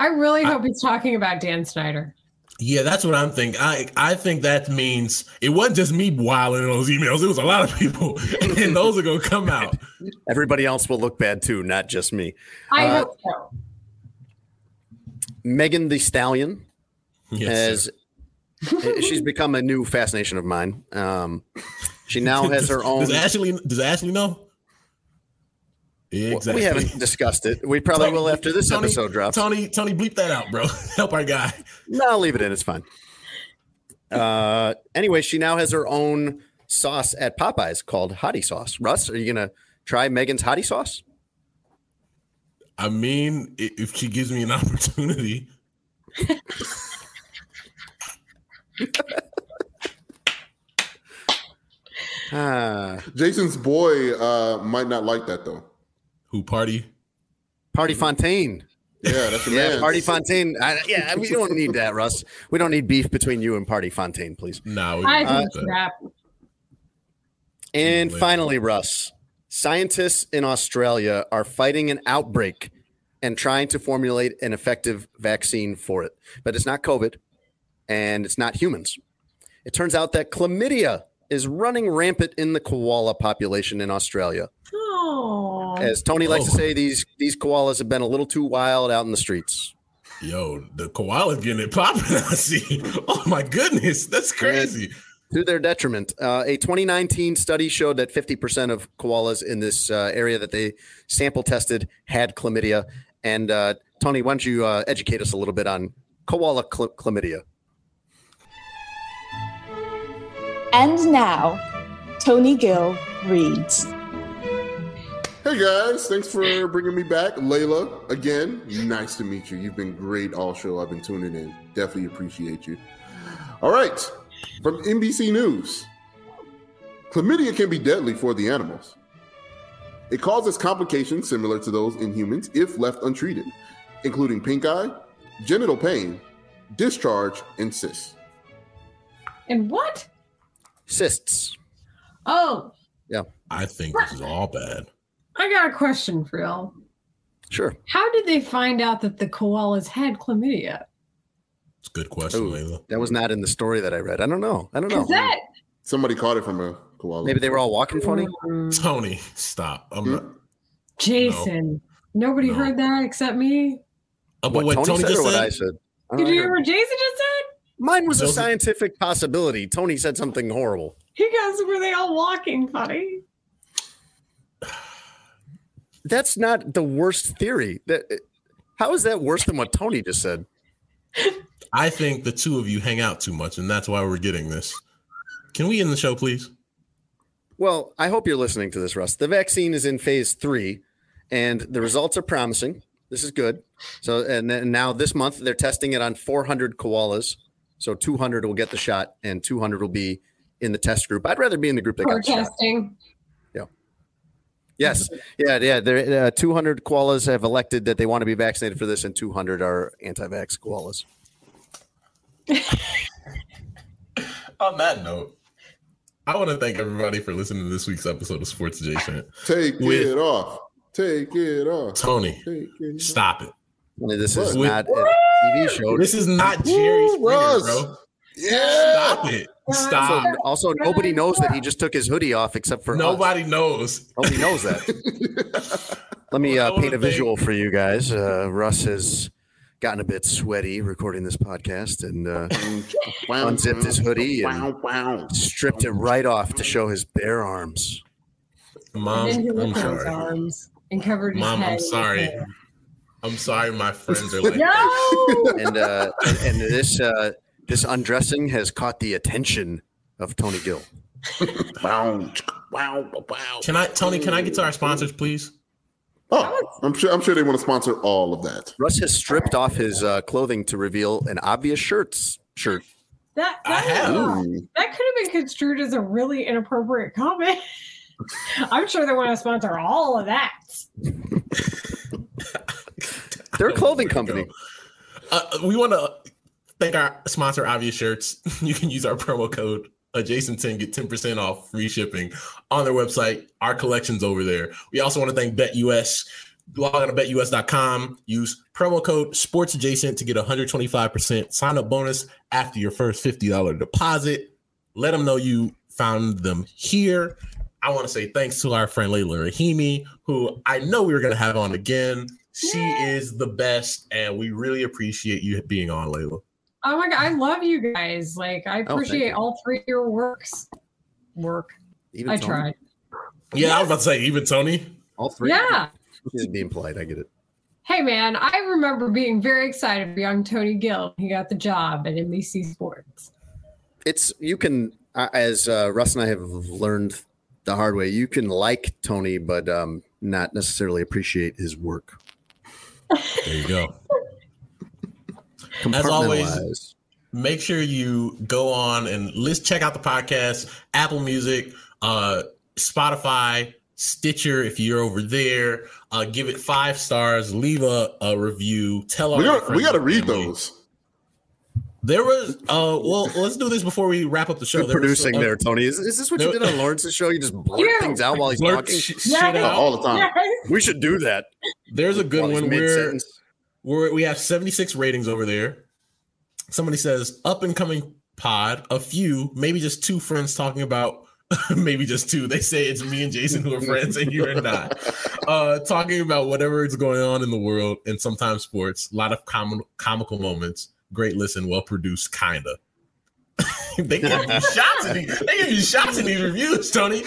I really hope I, he's talking about Dan Snyder. Yeah, that's what I'm thinking. I, I think that means it wasn't just me wilding in those emails. It was a lot of people, and those are going to come out. Everybody else will look bad, too, not just me. I uh, hope so. Megan Thee Stallion yes, has – she's become a new fascination of mine. Um, she now has her own – Does Ashley, does Ashley know? Exactly. We haven't discussed it. We probably Tony, will after this Tony, episode drops. Tony, Tony, bleep that out, bro. Help our guy. No, I'll leave it in. It's fine. Uh, anyway, she now has her own sauce at Popeyes called Hottie Sauce. Russ, are you going to try Megan's Hottie Sauce? I mean, if she gives me an opportunity. uh, Jason's boy uh, might not like that, though. Who party? Party Fontaine. Yeah, that's your yeah, man. Party Fontaine. I, yeah, we don't need that, Russ. We don't need beef between you and Party Fontaine, please. No, we don't. Uh, that. And finally, Russ, scientists in Australia are fighting an outbreak and trying to formulate an effective vaccine for it. But it's not COVID, and it's not humans. It turns out that chlamydia is running rampant in the koala population in Australia. Aww. As Tony likes oh. to say, these these koalas have been a little too wild out in the streets. Yo, the koala's getting it popping, I see. Oh, my goodness. That's crazy. And to their detriment. Uh, a twenty nineteen study showed that fifty percent of koalas in this uh, area that they sample tested had chlamydia. And uh, Tony, why don't you uh, educate us a little bit on koala cl- chlamydia? And now, Tony Gill reads. Hey guys, thanks for bringing me back. Layla, again, nice to meet you. You've been great all show. I've been tuning in. Definitely appreciate you. All right, from N B C News. Chlamydia can be deadly for the animals. It causes complications similar to those in humans if left untreated, including pink eye, genital pain, discharge, and cysts. And what? Cysts. Oh. Yeah. I think this is all bad. I got a question for y'all. Sure. How did they find out that the koalas had chlamydia? It's a good question, Layla. That was not in the story that I read. I don't know. I don't know. Is that... Somebody caught it from a koala. Maybe they were all walking funny. Tony, stop. I'm hmm? not... Jason. No. Nobody no. heard that except me. Uh, but what, what Tony, Tony just said? What I said? I Did you hear what Jason just said? Mine was a scientific possibility. Tony said something horrible. He goes, were they all walking funny? That's not the worst theory. That, how is that worse than what Tony just said? I think the two of you hang out too much, and that's why we're getting this. Can we end the show, please? Well, I hope you're listening to this, Russ. The vaccine is in phase three, and the results are promising. This is good. So, and then now this month, they're testing it on four hundred koalas. So two hundred will get the shot and two hundred will be in the test group. I'd rather be in the group that got the shot. Yeah. Yes. Yeah. Yeah. There, uh, two hundred koalas have elected that they want to be vaccinated for this and two hundred are anti-vax koalas. On that note, I want to thank everybody for listening to this week's episode of Sports Adjacent. Take with it off. Take it off. Tony, Take it off. Stop it. This is with- not a T V show. This is not Jerry Springer, bro. Yeah. Stop it. Stop. Also, also, nobody knows that he just took his hoodie off except for Nobody us. knows. Nobody knows that. Let me uh, paint a visual for you guys. Uh, Russ has gotten a bit sweaty recording this podcast and uh, unzipped his hoodie and stripped it right off to show his bare arms. Mom, I'm sorry. Arms and covered his Mom, head I'm sorry. I'm sorry, my friends are like no! and uh, and this uh, this undressing has caught the attention of Tony Gill. Wow, wow, wow! Can I, Tony? Can I get to our sponsors, please? Oh, I'm sure. I'm sure they want to sponsor all of that. Russ has stripped off his uh, clothing to reveal an Obvious Shirts shirt. That that, is, that could have been construed as a really inappropriate comment. I'm sure they want to sponsor all of that. They're a clothing company. Uh, we want to thank our sponsor, Obvious Shirts. You can use our promo code adjacent ten, get ten percent off free shipping on their website. Our collection's over there. We also want to thank BetUS. Log on to bet U S dot com. Use promo code SPORTSADJACENT to get one hundred twenty-five percent sign-up bonus after your first fifty dollars deposit. Let them know you found them here. I want to say thanks to our friend Layla Rahimi, who I know we were going to have on again. She Yay. is the best, and we really appreciate you being on, Layla. Oh, my God. I love you guys. Like, I appreciate oh, all three of your works. Work. Even I Tony? tried. Yeah, yes. I was about to say, even Tony. All three? Yeah. She's being polite. I get it. Hey, man, I remember being very excited for young Tony Gill. He got the job at N B C Sports. It's, you can, as uh, Russ and I have learned the hard way, you can like Tony, but um, not necessarily appreciate his work. There you go. As always, make sure you go on and list, check out the podcast, Apple Music, uh, Spotify, Stitcher, if you're over there, uh, give it five stars. Leave a, a review. Tell our friends. We got to read those. There was, uh, well, let's do this before we wrap up the show. Good there producing was, uh, there, Tony. Is, is this what there, you did on Lawrence's show? You just blurt yeah. things out while he's blurt talking sh- shit yes. out all the time. Yes. We should do that. There's a good one. We're, we're, we have seventy-six ratings over there. Somebody says, up and coming pod, a few, maybe just two friends talking about, maybe just two. They say it's me and Jason who are friends and you are not. Uh, talking about whatever is going on in the world and sometimes sports. A lot of com- comical moments. Great listen, well produced, kinda. They give you shots in these. They give you shots in these reviews, Tony.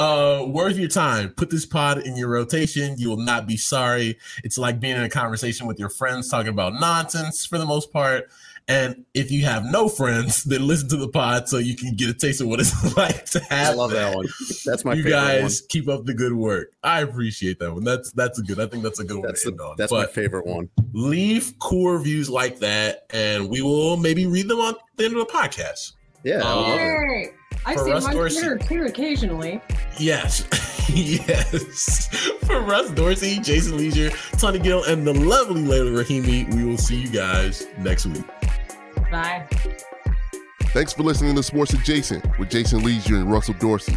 Uh, worth your time. Put this pod in your rotation. You will not be sorry. It's like being in a conversation with your friends talking about nonsense for the most part. And if you have no friends, then listen to the pod so you can get a taste of what it's like to have. I love that, that one. That's my. You favorite guys one. Keep up the good work. I appreciate that one. That's that's a good. I think that's a good that's one. To a, end on. That's but my favorite one. Leave cool reviews like that, and we will maybe read them on the end of the podcast. Yeah, um, I see Russ my Dorsey, Twitter too occasionally. Yes, yes. For Russ Dorsey, Jason Leisure, Tony Gill, and the lovely Layla Rahimi, we will see you guys next week. Bye. Thanks for listening to Sports Adjacent with Jason Leisure and Russell Dorsey.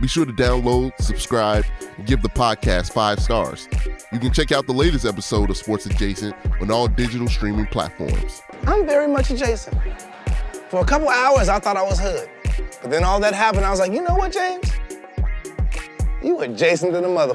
Be sure to download, subscribe, and give the podcast five stars. You can check out the latest episode of Sports Adjacent on all digital streaming platforms. I'm very much adjacent. For a couple hours, I thought I was hood. But then all that happened, I was like, you know what, James? You adjacent to the mother...